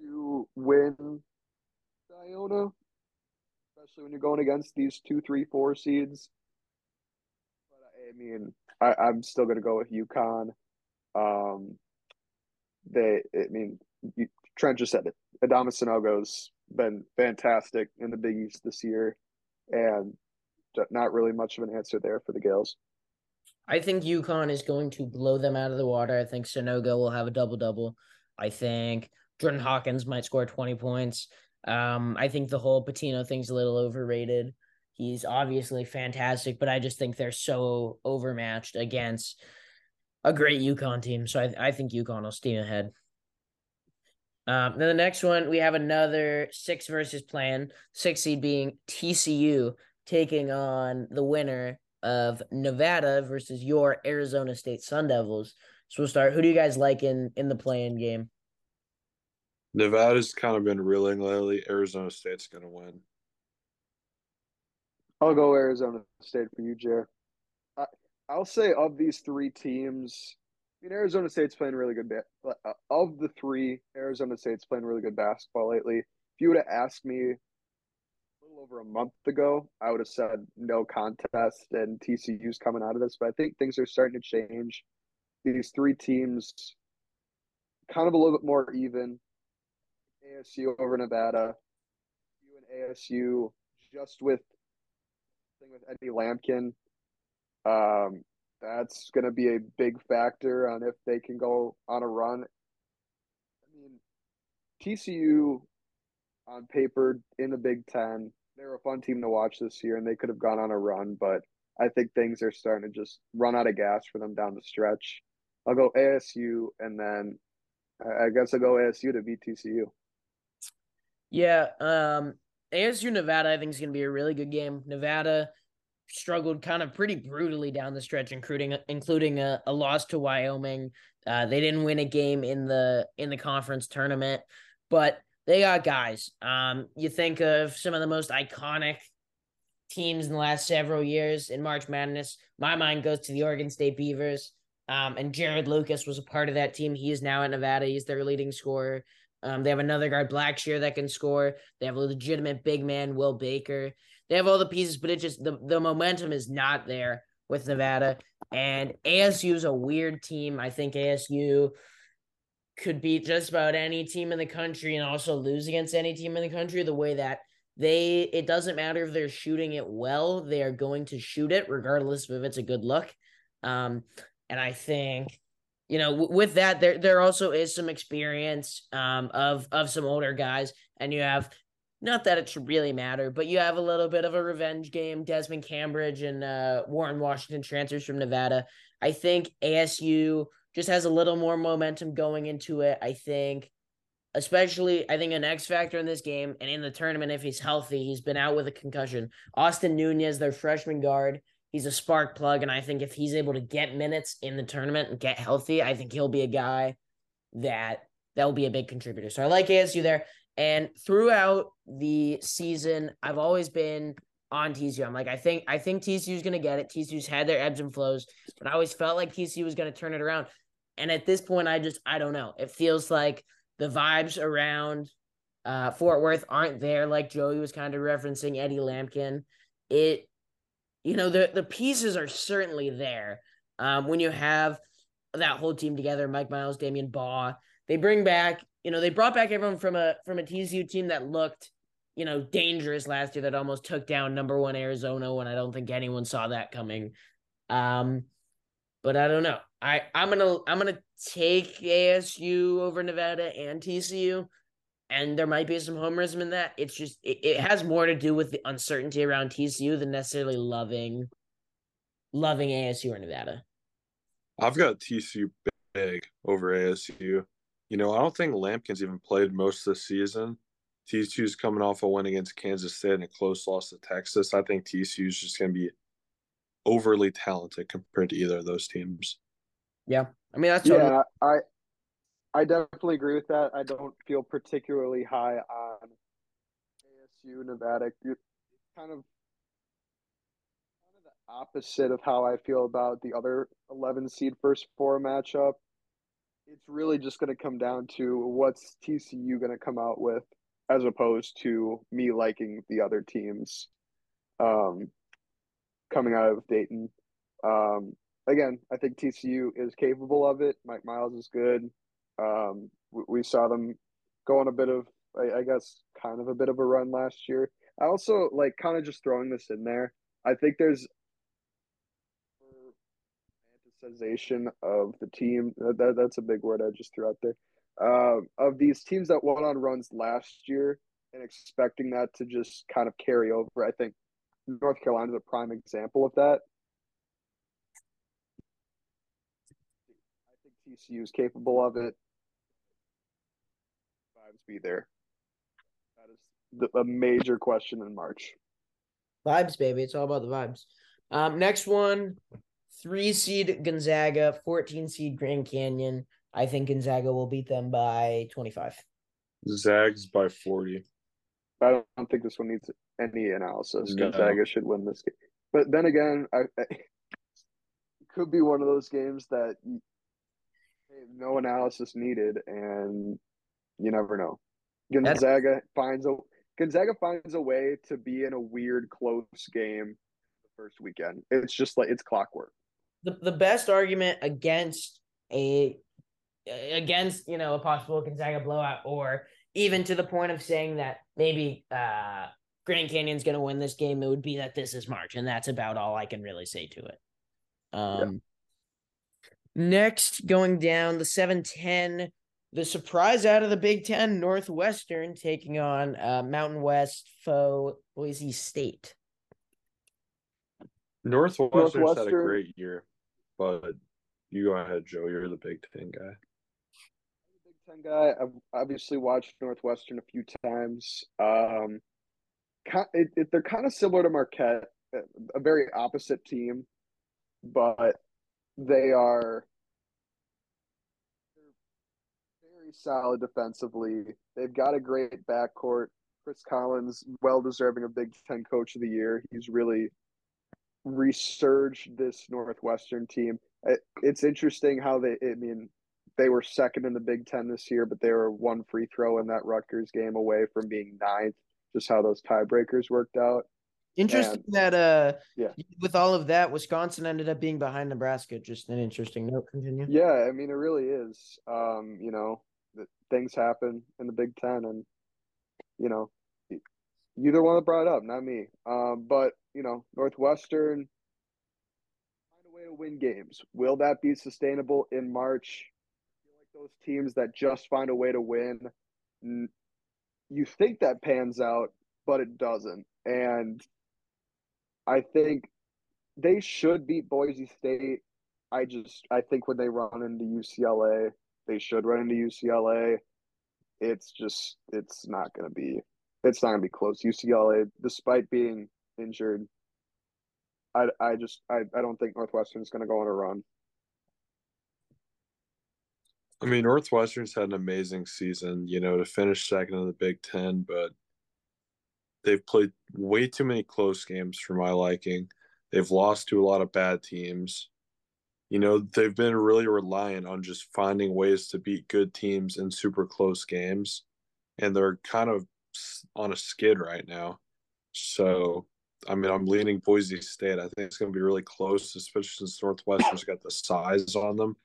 to win Iona, especially when you're going against these two, three, four seeds. But I mean, I, I'm still going to go with UConn. Um, they, I mean, you, Trent just said it. Adama Sanogo's been fantastic in the Big East this year, and not really much of an answer there for the Gales. I think UConn is going to blow them out of the water. I think Sanogo will have a double double. I think Jordan Hawkins might score twenty points. Um, I think the whole Patino thing's a little overrated. He's obviously fantastic, but I just think they're so overmatched against a great UConn team. So I, I think UConn will steam ahead. Um, then the next one, we have another six versus plan, six seed being T C U taking on the winner of Nevada versus your Arizona State Sun Devils. So we'll start. Who do you guys like in, in the play-in game? Nevada's kind of been reeling lately. Arizona State's going to win. I'll go Arizona State for you, Jer. I, I'll say of these three teams, I mean, Arizona State's playing really good. Ba- uh, of the three, Arizona State's playing really good basketball lately. If you would have asked me a little over a month ago, I would have said no contest and T C U's coming out of this. But I think things are starting to change. These three teams kind of a little bit more even. A S U over Nevada. You and A S U just with – with Eddie Lampkin, um, that's going to be a big factor on if they can go on a run. I mean, T C U on paper in the Big Ten, they're a fun team to watch this year, and they could have gone on a run, but I think things are starting to just run out of gas for them down the stretch. I'll go A S U, and then I guess I'll go A S U to beat T C U. Yeah, um... A S U Nevada, I think, is going to be a really good game. Nevada struggled kind of pretty brutally down the stretch, including including a, a loss to Wyoming. Uh, they didn't win a game in the in the conference tournament, but they got guys. Um, you think of some of the most iconic teams in the last several years in March Madness. My mind goes to the Oregon State Beavers, um, and Jared Lucas was a part of that team. He is now at Nevada. He's their leading scorer. Um, they have another guard, Blackshear, that can score. They have a legitimate big man, Will Baker. They have all the pieces, but it just the, the momentum is not there with Nevada. And A S U is a weird team. I think A S U could beat just about any team in the country and also lose against any team in the country the way that they – it doesn't matter if they're shooting it well. They are going to shoot it regardless if it's a good look. Um, and I think – You know, with that, there there also is some experience um, of of some older guys, and you have not that it should really matter, but you have a little bit of a revenge game. Desmond Cambridge and uh, Warren Washington transfers from Nevada. I think A S U just has a little more momentum going into it. I think especially, I think, an X factor in this game and in the tournament if he's healthy. He's been out with a concussion. Austin Nunez, their freshman guard, he's a spark plug, and I think if he's able to get minutes in the tournament and get healthy, I think he'll be a guy that that will be a big contributor. So I like A S U there. And throughout the season, I've always been on T C U. I'm like, I think I think T C U's going to get it. T C U's had their ebbs and flows, but I always felt like T C U was going to turn it around. And at this point, I just, I don't know. It feels like the vibes around uh, Fort Worth aren't there, like Joey was kind of referencing Eddie Lampkin. It, you know, the, the pieces are certainly there. Um, when you have that whole team together, Mike Miles, Damian Baugh, they bring back, you know, they brought back everyone from a from a T C U team that looked, you know, dangerous last year, that almost took down number one Arizona when I don't think anyone saw that coming. Um, but I don't know. I, I'm gonna I'm gonna take A S U over Nevada and T C U, and there might be some homerism in that. It's just it, it has more to do with the uncertainty around T C U than necessarily loving loving A S U or Nevada. I've got T C U big over A S U. You know, I don't think Lampkin's even played most of the season. T C U's coming off a win against Kansas State and a close loss to Texas. I think T C U's just gonna be overly talented compared to either of those teams. Yeah, I mean, that's totally- yeah. I, I definitely agree with that. I don't feel particularly high on A S U Nevada. It's kind of, kind of the opposite of how I feel about the other eleven seed first four matchup. It's really just going to come down to what's T C U going to come out with, as opposed to me liking the other teams, um, coming out of Dayton. Um, Again, I think T C U is capable of it. Mike Miles is good. Um, we, we saw them go on a bit of, I, I guess, kind of a bit of a run last year. I also, like, kind of just throwing this in there, I think there's romanticization of the team. That, that's a big word I just threw out there. Uh, of these teams that won on runs last year and expecting that to just kind of carry over. I think North Carolina is a prime example of that. T C U is capable of it. Vibes be there. That is the, a major question in March. Vibes, baby. It's all about the vibes. Um, next one, three seed Gonzaga, fourteen seed Grand Canyon. I think Gonzaga will beat them by twenty-five. Zags by forty. I don't think this one needs any analysis. No. Gonzaga should win this game. But then again, I, I it could be one of those games that – no analysis needed, and you never know. Gonzaga That's... finds a Gonzaga finds a way to be in a weird close game the first weekend. It's just like it's clockwork. The the best argument against a against you know a possible Gonzaga blowout, or even to the point of saying that maybe uh, Grand Canyon's going to win this game, it would be that this is March, and that's about all I can really say to it. Um. Yeah. Next, going down the seven ten, the surprise out of the Big Ten, Northwestern, taking on uh, Mountain West foe Boise State. Northwestern's Northwestern. had a great year, but you go ahead, Joe. You're the Big Ten guy. I'm the Big Ten guy. I've obviously watched Northwestern a few times. Um, it, it, they're kind of similar to Marquette, a very opposite team, but They are very solid defensively. They've got a great backcourt. Chris Collins, well-deserving of Big Ten Coach of the Year. He's really resurged this Northwestern team. It, it's interesting how they – I mean, they were second in the Big Ten this year, but they were one free throw in that Rutgers game away from being ninth, just how those tiebreakers worked out. Interesting and, that uh yeah. with all of that, Wisconsin ended up being behind Nebraska. Just an interesting note. Continue. Yeah, I mean, it really is. Um, you know, the, things happen in the Big Ten, and you know, you're the one that brought it up, not me. Um, but you know, Northwestern find a way to win games. Will that be sustainable in March? I feel like those teams that just find a way to win, you think that pans out, but it doesn't, and I think they should beat Boise State. I just, I think when they run into U C L A, they should run into U C L A. it's just it's not going to be it's not going to be close. U C L A, despite being injured, I, I just I, I don't think Northwestern's going to go on a run. I mean, Northwestern's had an amazing season, you know, to finish second in the Big Ten, but they've played way too many close games for my liking. They've lost to a lot of bad teams. You know, they've been really reliant on just finding ways to beat good teams in super close games, and they're kind of on a skid right now. So, I mean, I'm leaning Boise State. I think it's going to be really close, especially since Northwestern's got the size on them.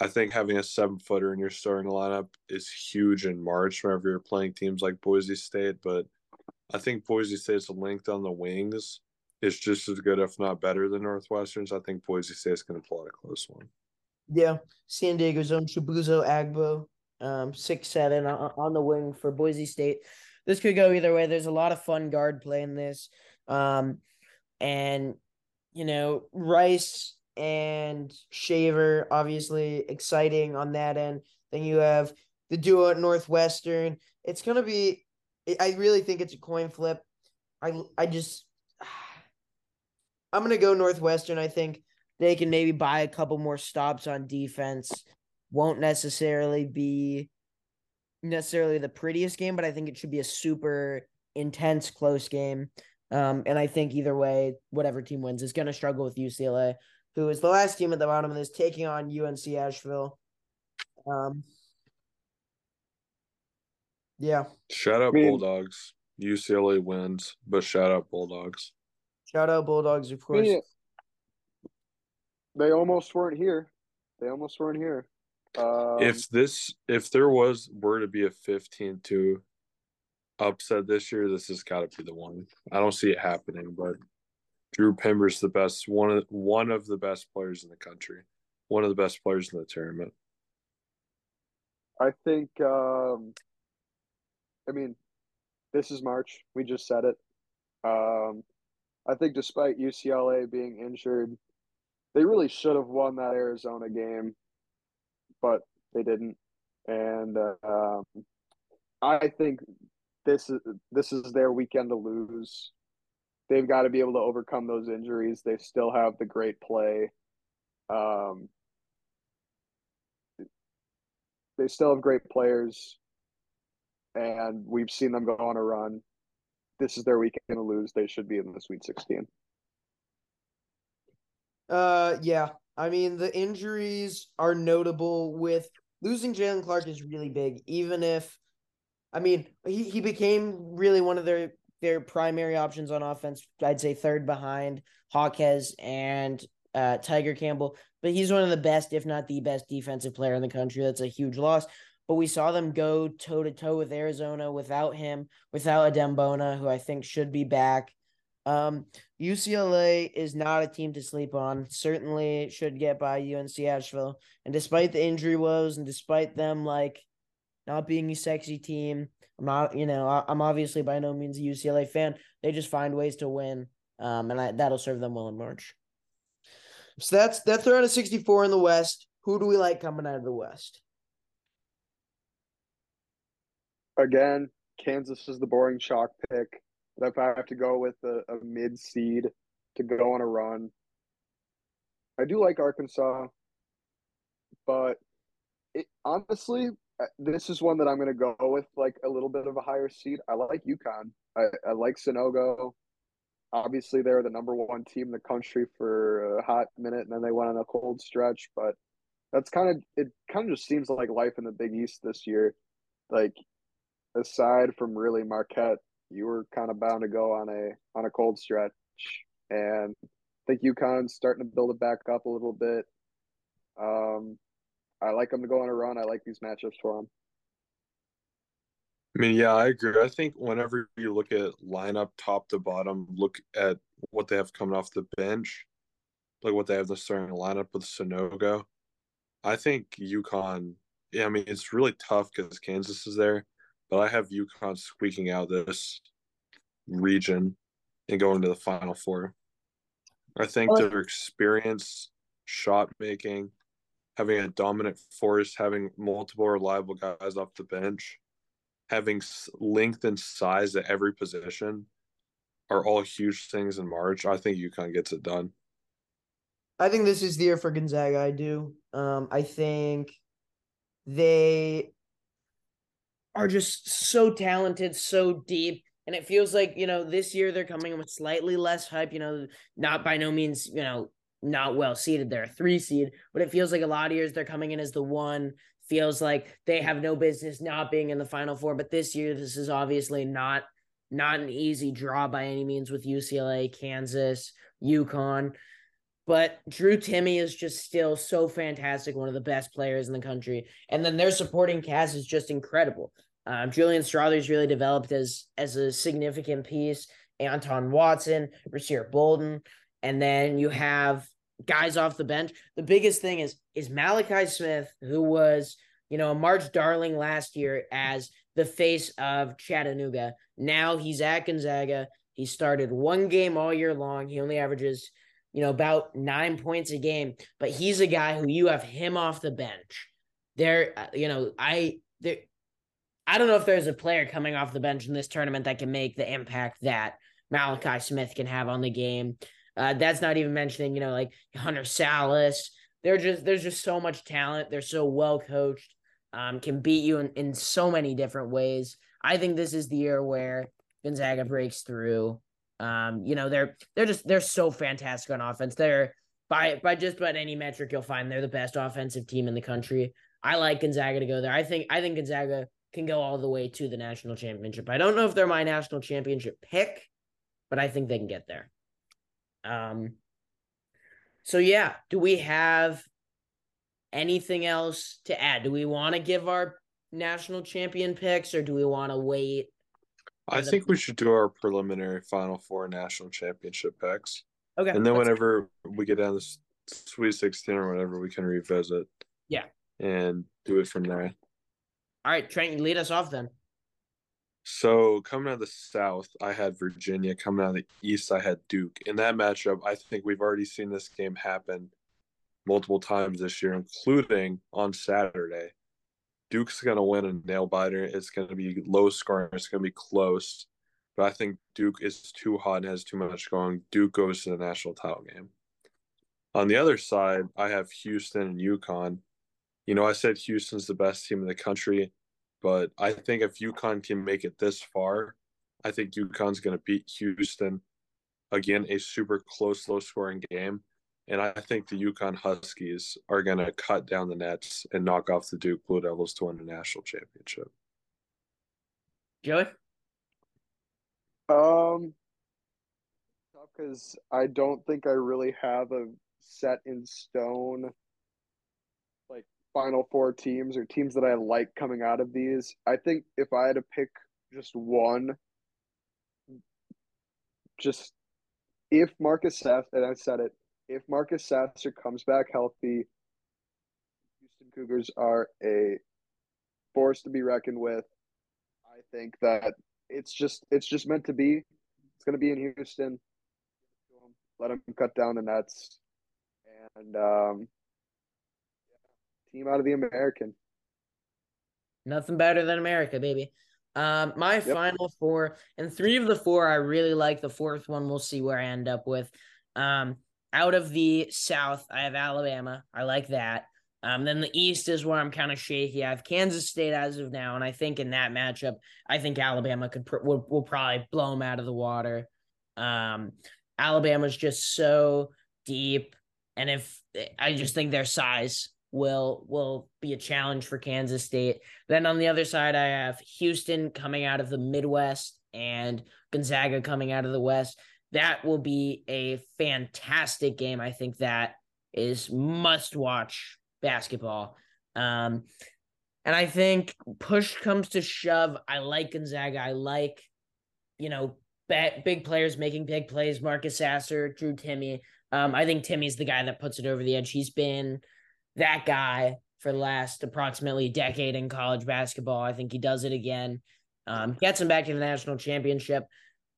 I think having a seven-footer in your starting lineup is huge in March whenever you're playing teams like Boise State, but I think Boise State's length on the wings is just as good, if not better, than Northwestern's. I think Boise State's going to pull out a close one. Yeah, San Diego's own Chibuzo Agbo, um, six seven on the wing for Boise State. This could go either way. There's a lot of fun guard play in this. Um, and, you know, Rice – and Shaver, obviously exciting on that end. Then you have the duo at Northwestern. It's going to be – I really think it's a coin flip. I I just – I'm going to go Northwestern. I think they can maybe buy a couple more stops on defense. Won't necessarily be necessarily the prettiest game, but I think it should be a super intense, close game. Um, and I think either way, whatever team wins is going to struggle with U C L A, who is the last team at the bottom of this, taking on U N C Asheville. Um, yeah. Shout out I mean, Bulldogs. U C L A wins, but shout out Bulldogs. Shout out Bulldogs, of course. I mean, they almost weren't here. They almost weren't here. Um, if this, if there was were to be a fifteen two upset this year, this has got to be the one. I don't see it happening, but Drew Pember's the best one of one of the best players in the country, one of the best players in the tournament. I think. Um, I mean, this is March. We just said it. Um, I think, despite U C L A being injured, they really should have won that Arizona game, but they didn't. And uh, um, I think this is this is their weekend to lose. They've got to be able to overcome those injuries. They still have the great play. Um, they still have great players, and we've seen them go on a run. This is their weekend to lose. They should be in the Sweet sixteen. Uh, yeah. I mean, the injuries are notable. With losing Jalen Clark is really big, even if – I mean, he, he became really one of their – their primary options on offense. I'd say third behind Hawkes and uh, Tiger Campbell, but he's one of the best, if not the best defensive player in the country. That's a huge loss, but we saw them go toe to toe with Arizona without him, without Adembona, who I think should be back. Um, U C L A is not a team to sleep on. Certainly should get by U N C Asheville. And despite the injury woes and despite them like not being a sexy team, I'm not, you know, I'm obviously by no means a U C L A fan. They just find ways to win, um, and I, that'll serve them well in March. So that's that's the round of sixty-four in the West. Who do we like coming out of the West? Again, Kansas is the boring chalk pick. But if I have to go with a, a mid seed to go on a run, I do like Arkansas, but it, honestly, this is one that I'm going to go with, like, a little bit of a higher seed. I like UConn. I, I like Sonogo. Obviously, they're the number one team in the country for a hot minute, and then they went on a cold stretch. But that's kind of – it kind of just seems like life in the Big East this year. Like, aside from really Marquette, you were kind of bound to go on a on a cold stretch. And I think UConn's starting to build it back up a little bit. Um I like them to go on a run. I like these matchups for them. I mean, yeah, I agree. I think whenever you look at lineup top to bottom, look at what they have coming off the bench, like what they have the starting lineup with Sonogo. I think UConn, yeah, I mean, it's really tough because Kansas is there, but I have UConn squeaking out this region and going to the Final Four. I think oh. their experience, shot making, having a dominant force, having multiple reliable guys off the bench, having length and size at every position are all huge things in March. I think UConn gets it done. I think this is the year for Gonzaga. I do. Um, I think they are just so talented, so deep. And it feels like, you know, this year they're coming in with slightly less hype, you know, not by no means, you know, not well seeded. They're a three seed, but it feels like a lot of years they're coming in as the one. Feels like they have no business not being in the Final Four. But this year, this is obviously not, not an easy draw by any means with U C L A, Kansas, UConn. But Drew Timme is just still so fantastic, one of the best players in the country. And then their supporting cast is just incredible. Um, Julian Strawther's really developed as as a significant piece. Anton Watson, Rasir Bolden, and then you have guys off the bench. The biggest thing is is Malachi Smith, who was, you know, a March darling last year as the face of Chattanooga. Now he's at Gonzaga. He started one game all year long. He only averages, you know, about nine points a game, but he's a guy who you have him off the bench there. You know, I, there, I don't know if there's a player coming off the bench in this tournament that can make the impact that Malachi Smith can have on the game. Uh, that's not even mentioning, you know, like Hunter Salas. They're just, there's just so much talent. They're so well coached, um, can beat you in, in so many different ways. I think this is the year where Gonzaga breaks through. Um, you know, they're, they're just, they're so fantastic on offense. They're by, by just about any metric you'll find, they're the best offensive team in the country. I like Gonzaga to go there. I think, I think Gonzaga can go all the way to the national championship. I don't know if they're my national championship pick, but I think they can get there. Um, so yeah, do we have anything else to add? Do we want to give our national champion picks or do we want to wait? I think we should do our preliminary Final Four national championship picks. Okay. And then whenever we get down to Sweet sixteen or whatever, we can revisit. Yeah. And do it from there. All right, Trent, lead us off then. So coming out of the South, I had Virginia. Coming out of the East, I had Duke. In that matchup, I think we've already seen this game happen multiple times this year, including on Saturday. Duke's going to win a nail-biter. It's going to be low-scoring. It's going to be close. But I think Duke is too hot and has too much going. Duke goes to the national title game. On the other side, I have Houston and UConn. You know, I said Houston's the best team in the country, but I think if UConn can make it this far, I think UConn's going to beat Houston. Again, a super close, low-scoring game. And I think the UConn Huskies are going to cut down the nets and knock off the Duke Blue Devils to win the national championship. Joey? Um, because I don't think I really have a set in stone, like, Final Four teams or teams that I like coming out of these. I think if I had to pick just one, just if Marcus Seth, and I said it, if Marcus Sasser comes back healthy, Houston Cougars are a force to be reckoned with. I think that it's just it's just meant to be. It's going to be in Houston. Let them cut down the nets. And um, yeah, team out of the American. Nothing better than America, baby. Um, my yep. Final four, and three of the four I really like. The fourth one, we'll see where I end up with. Um Out of the South, I have Alabama. I like that. Um, then the East is where I'm kind of shaky. I have Kansas State as of now, and I think in that matchup, I think Alabama could pr- will, will probably blow them out of the water. Um, Alabama's just so deep, and if I just think their size will will be a challenge for Kansas State. Then on the other side, I have Houston coming out of the Midwest and Gonzaga coming out of the West. That will be a fantastic game. I think that is must-watch basketball. Um, and I think push comes to shove. I like Gonzaga. I like, you know, big players making big plays. Marcus Sasser, Drew Timme. Um, I think Timmy's the guy that puts it over the edge. He's been that guy for the last approximately decade in college basketball. I think he does it again. Um, gets him back to the national championship,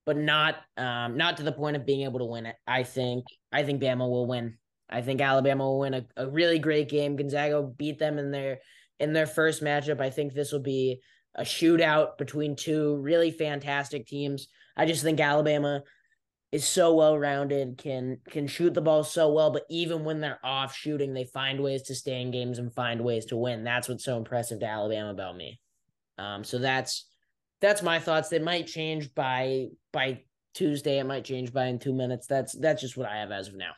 but not um, not to the point of being able to win it. I think I think Bama will win I think Alabama will win a, a really great game. Gonzaga beat them in their in their first matchup. I think this will be a shootout between two really fantastic teams. I just think Alabama is so well-rounded, can can shoot the ball so well, but even when they're off shooting, they find ways to stay in games and find ways to win. That's what's so impressive to Alabama about me. Um, so that's that's my thoughts. They might change by by Tuesday. It might change by in two minutes. That's that's just what I have as of now.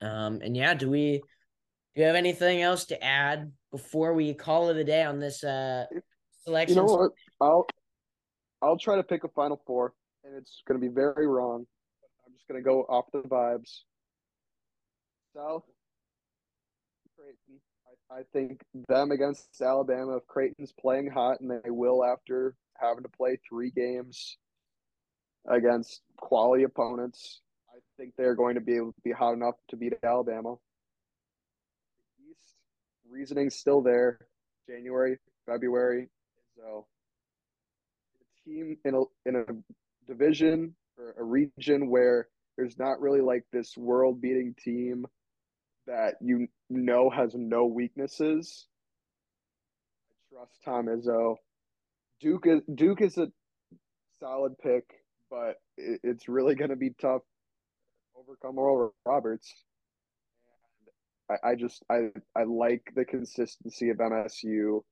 Um, and yeah, do we do you have anything else to add before we call it a day on this uh, selection? You know what? I'll I'll try to pick a Final Four. And it's going to be very wrong. I'm just going to go off the vibes. South, Creighton. I, I think them against Alabama, if Creighton's playing hot, and they will after having to play three games against quality opponents, I think they're going to be able to be hot enough to beat Alabama. The East, reasoning's still there. January, February. So a team in a in a division or a region where there's not really like this world-beating team that you know has no weaknesses. I trust Tom Izzo. Duke is Duke is a solid pick, but it, it's really going to be tough to overcome Oral Roberts. And I, I just I I like the consistency of M S U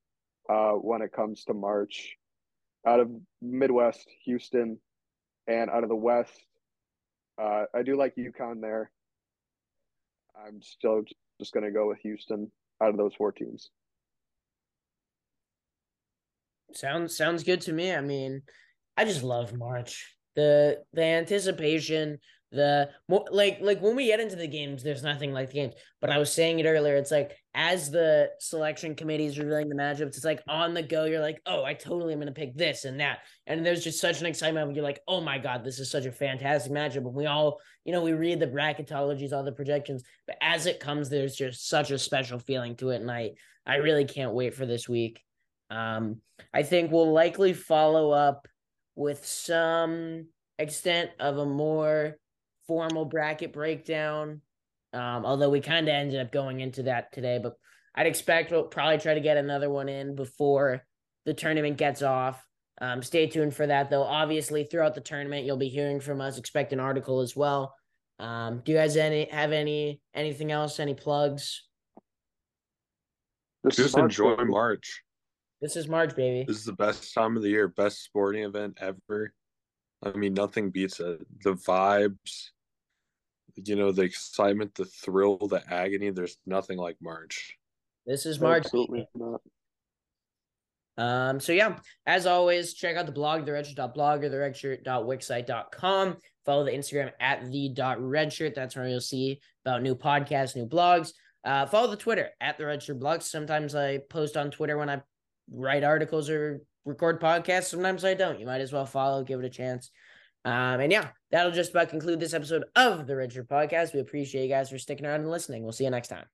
uh, when it comes to March. Out of Midwest, Houston. And out of the West, uh, I do like UConn there. I'm still just going to go with Houston out of those four teams. Sounds sounds good to me. I mean, I just love March. The the anticipation, the more like like when we get into the games, there's nothing like the games. But I was saying it earlier. It's like as the selection committee is revealing the matchups, it's like on the go. You're like, oh, I totally am going to pick this and that. And there's just such an excitement. You're like, oh my God, this is such a fantastic matchup. And we all, you know, we read the bracketologies, all the projections. But as it comes, there's just such a special feeling to it, and I I really can't wait for this week. Um, I think we'll likely follow up with some extent of a more formal bracket breakdown, um, although we kind of ended up going into that today. But I'd expect we'll probably try to get another one in before the tournament gets off. Um, stay tuned for that, though. Obviously, throughout the tournament, you'll be hearing from us. Expect an article as well. Um, do you guys any have any anything else? Any plugs? This Just enjoy March. March. This is March, baby. This is the best time of the year, best sporting event ever. I mean, nothing beats it. The vibes, you know, the excitement, the thrill, the agony. There's nothing like March. This is March. Absolutely not. Um, so, yeah, as always, check out the blog, the redshirt dot blog or the redshirt dot wixsite dot com. Follow the Instagram at the dot redshirt. That's where you'll see about new podcasts, new blogs. Uh, follow the Twitter at the redshirt blog. Sometimes I post on Twitter when I write articles or record podcasts. Sometimes I don't. You might as well follow, give it a chance. Um, and yeah, that'll just about conclude this episode of the Redshirt Podcast. We appreciate you guys for sticking around and listening. We'll see you next time.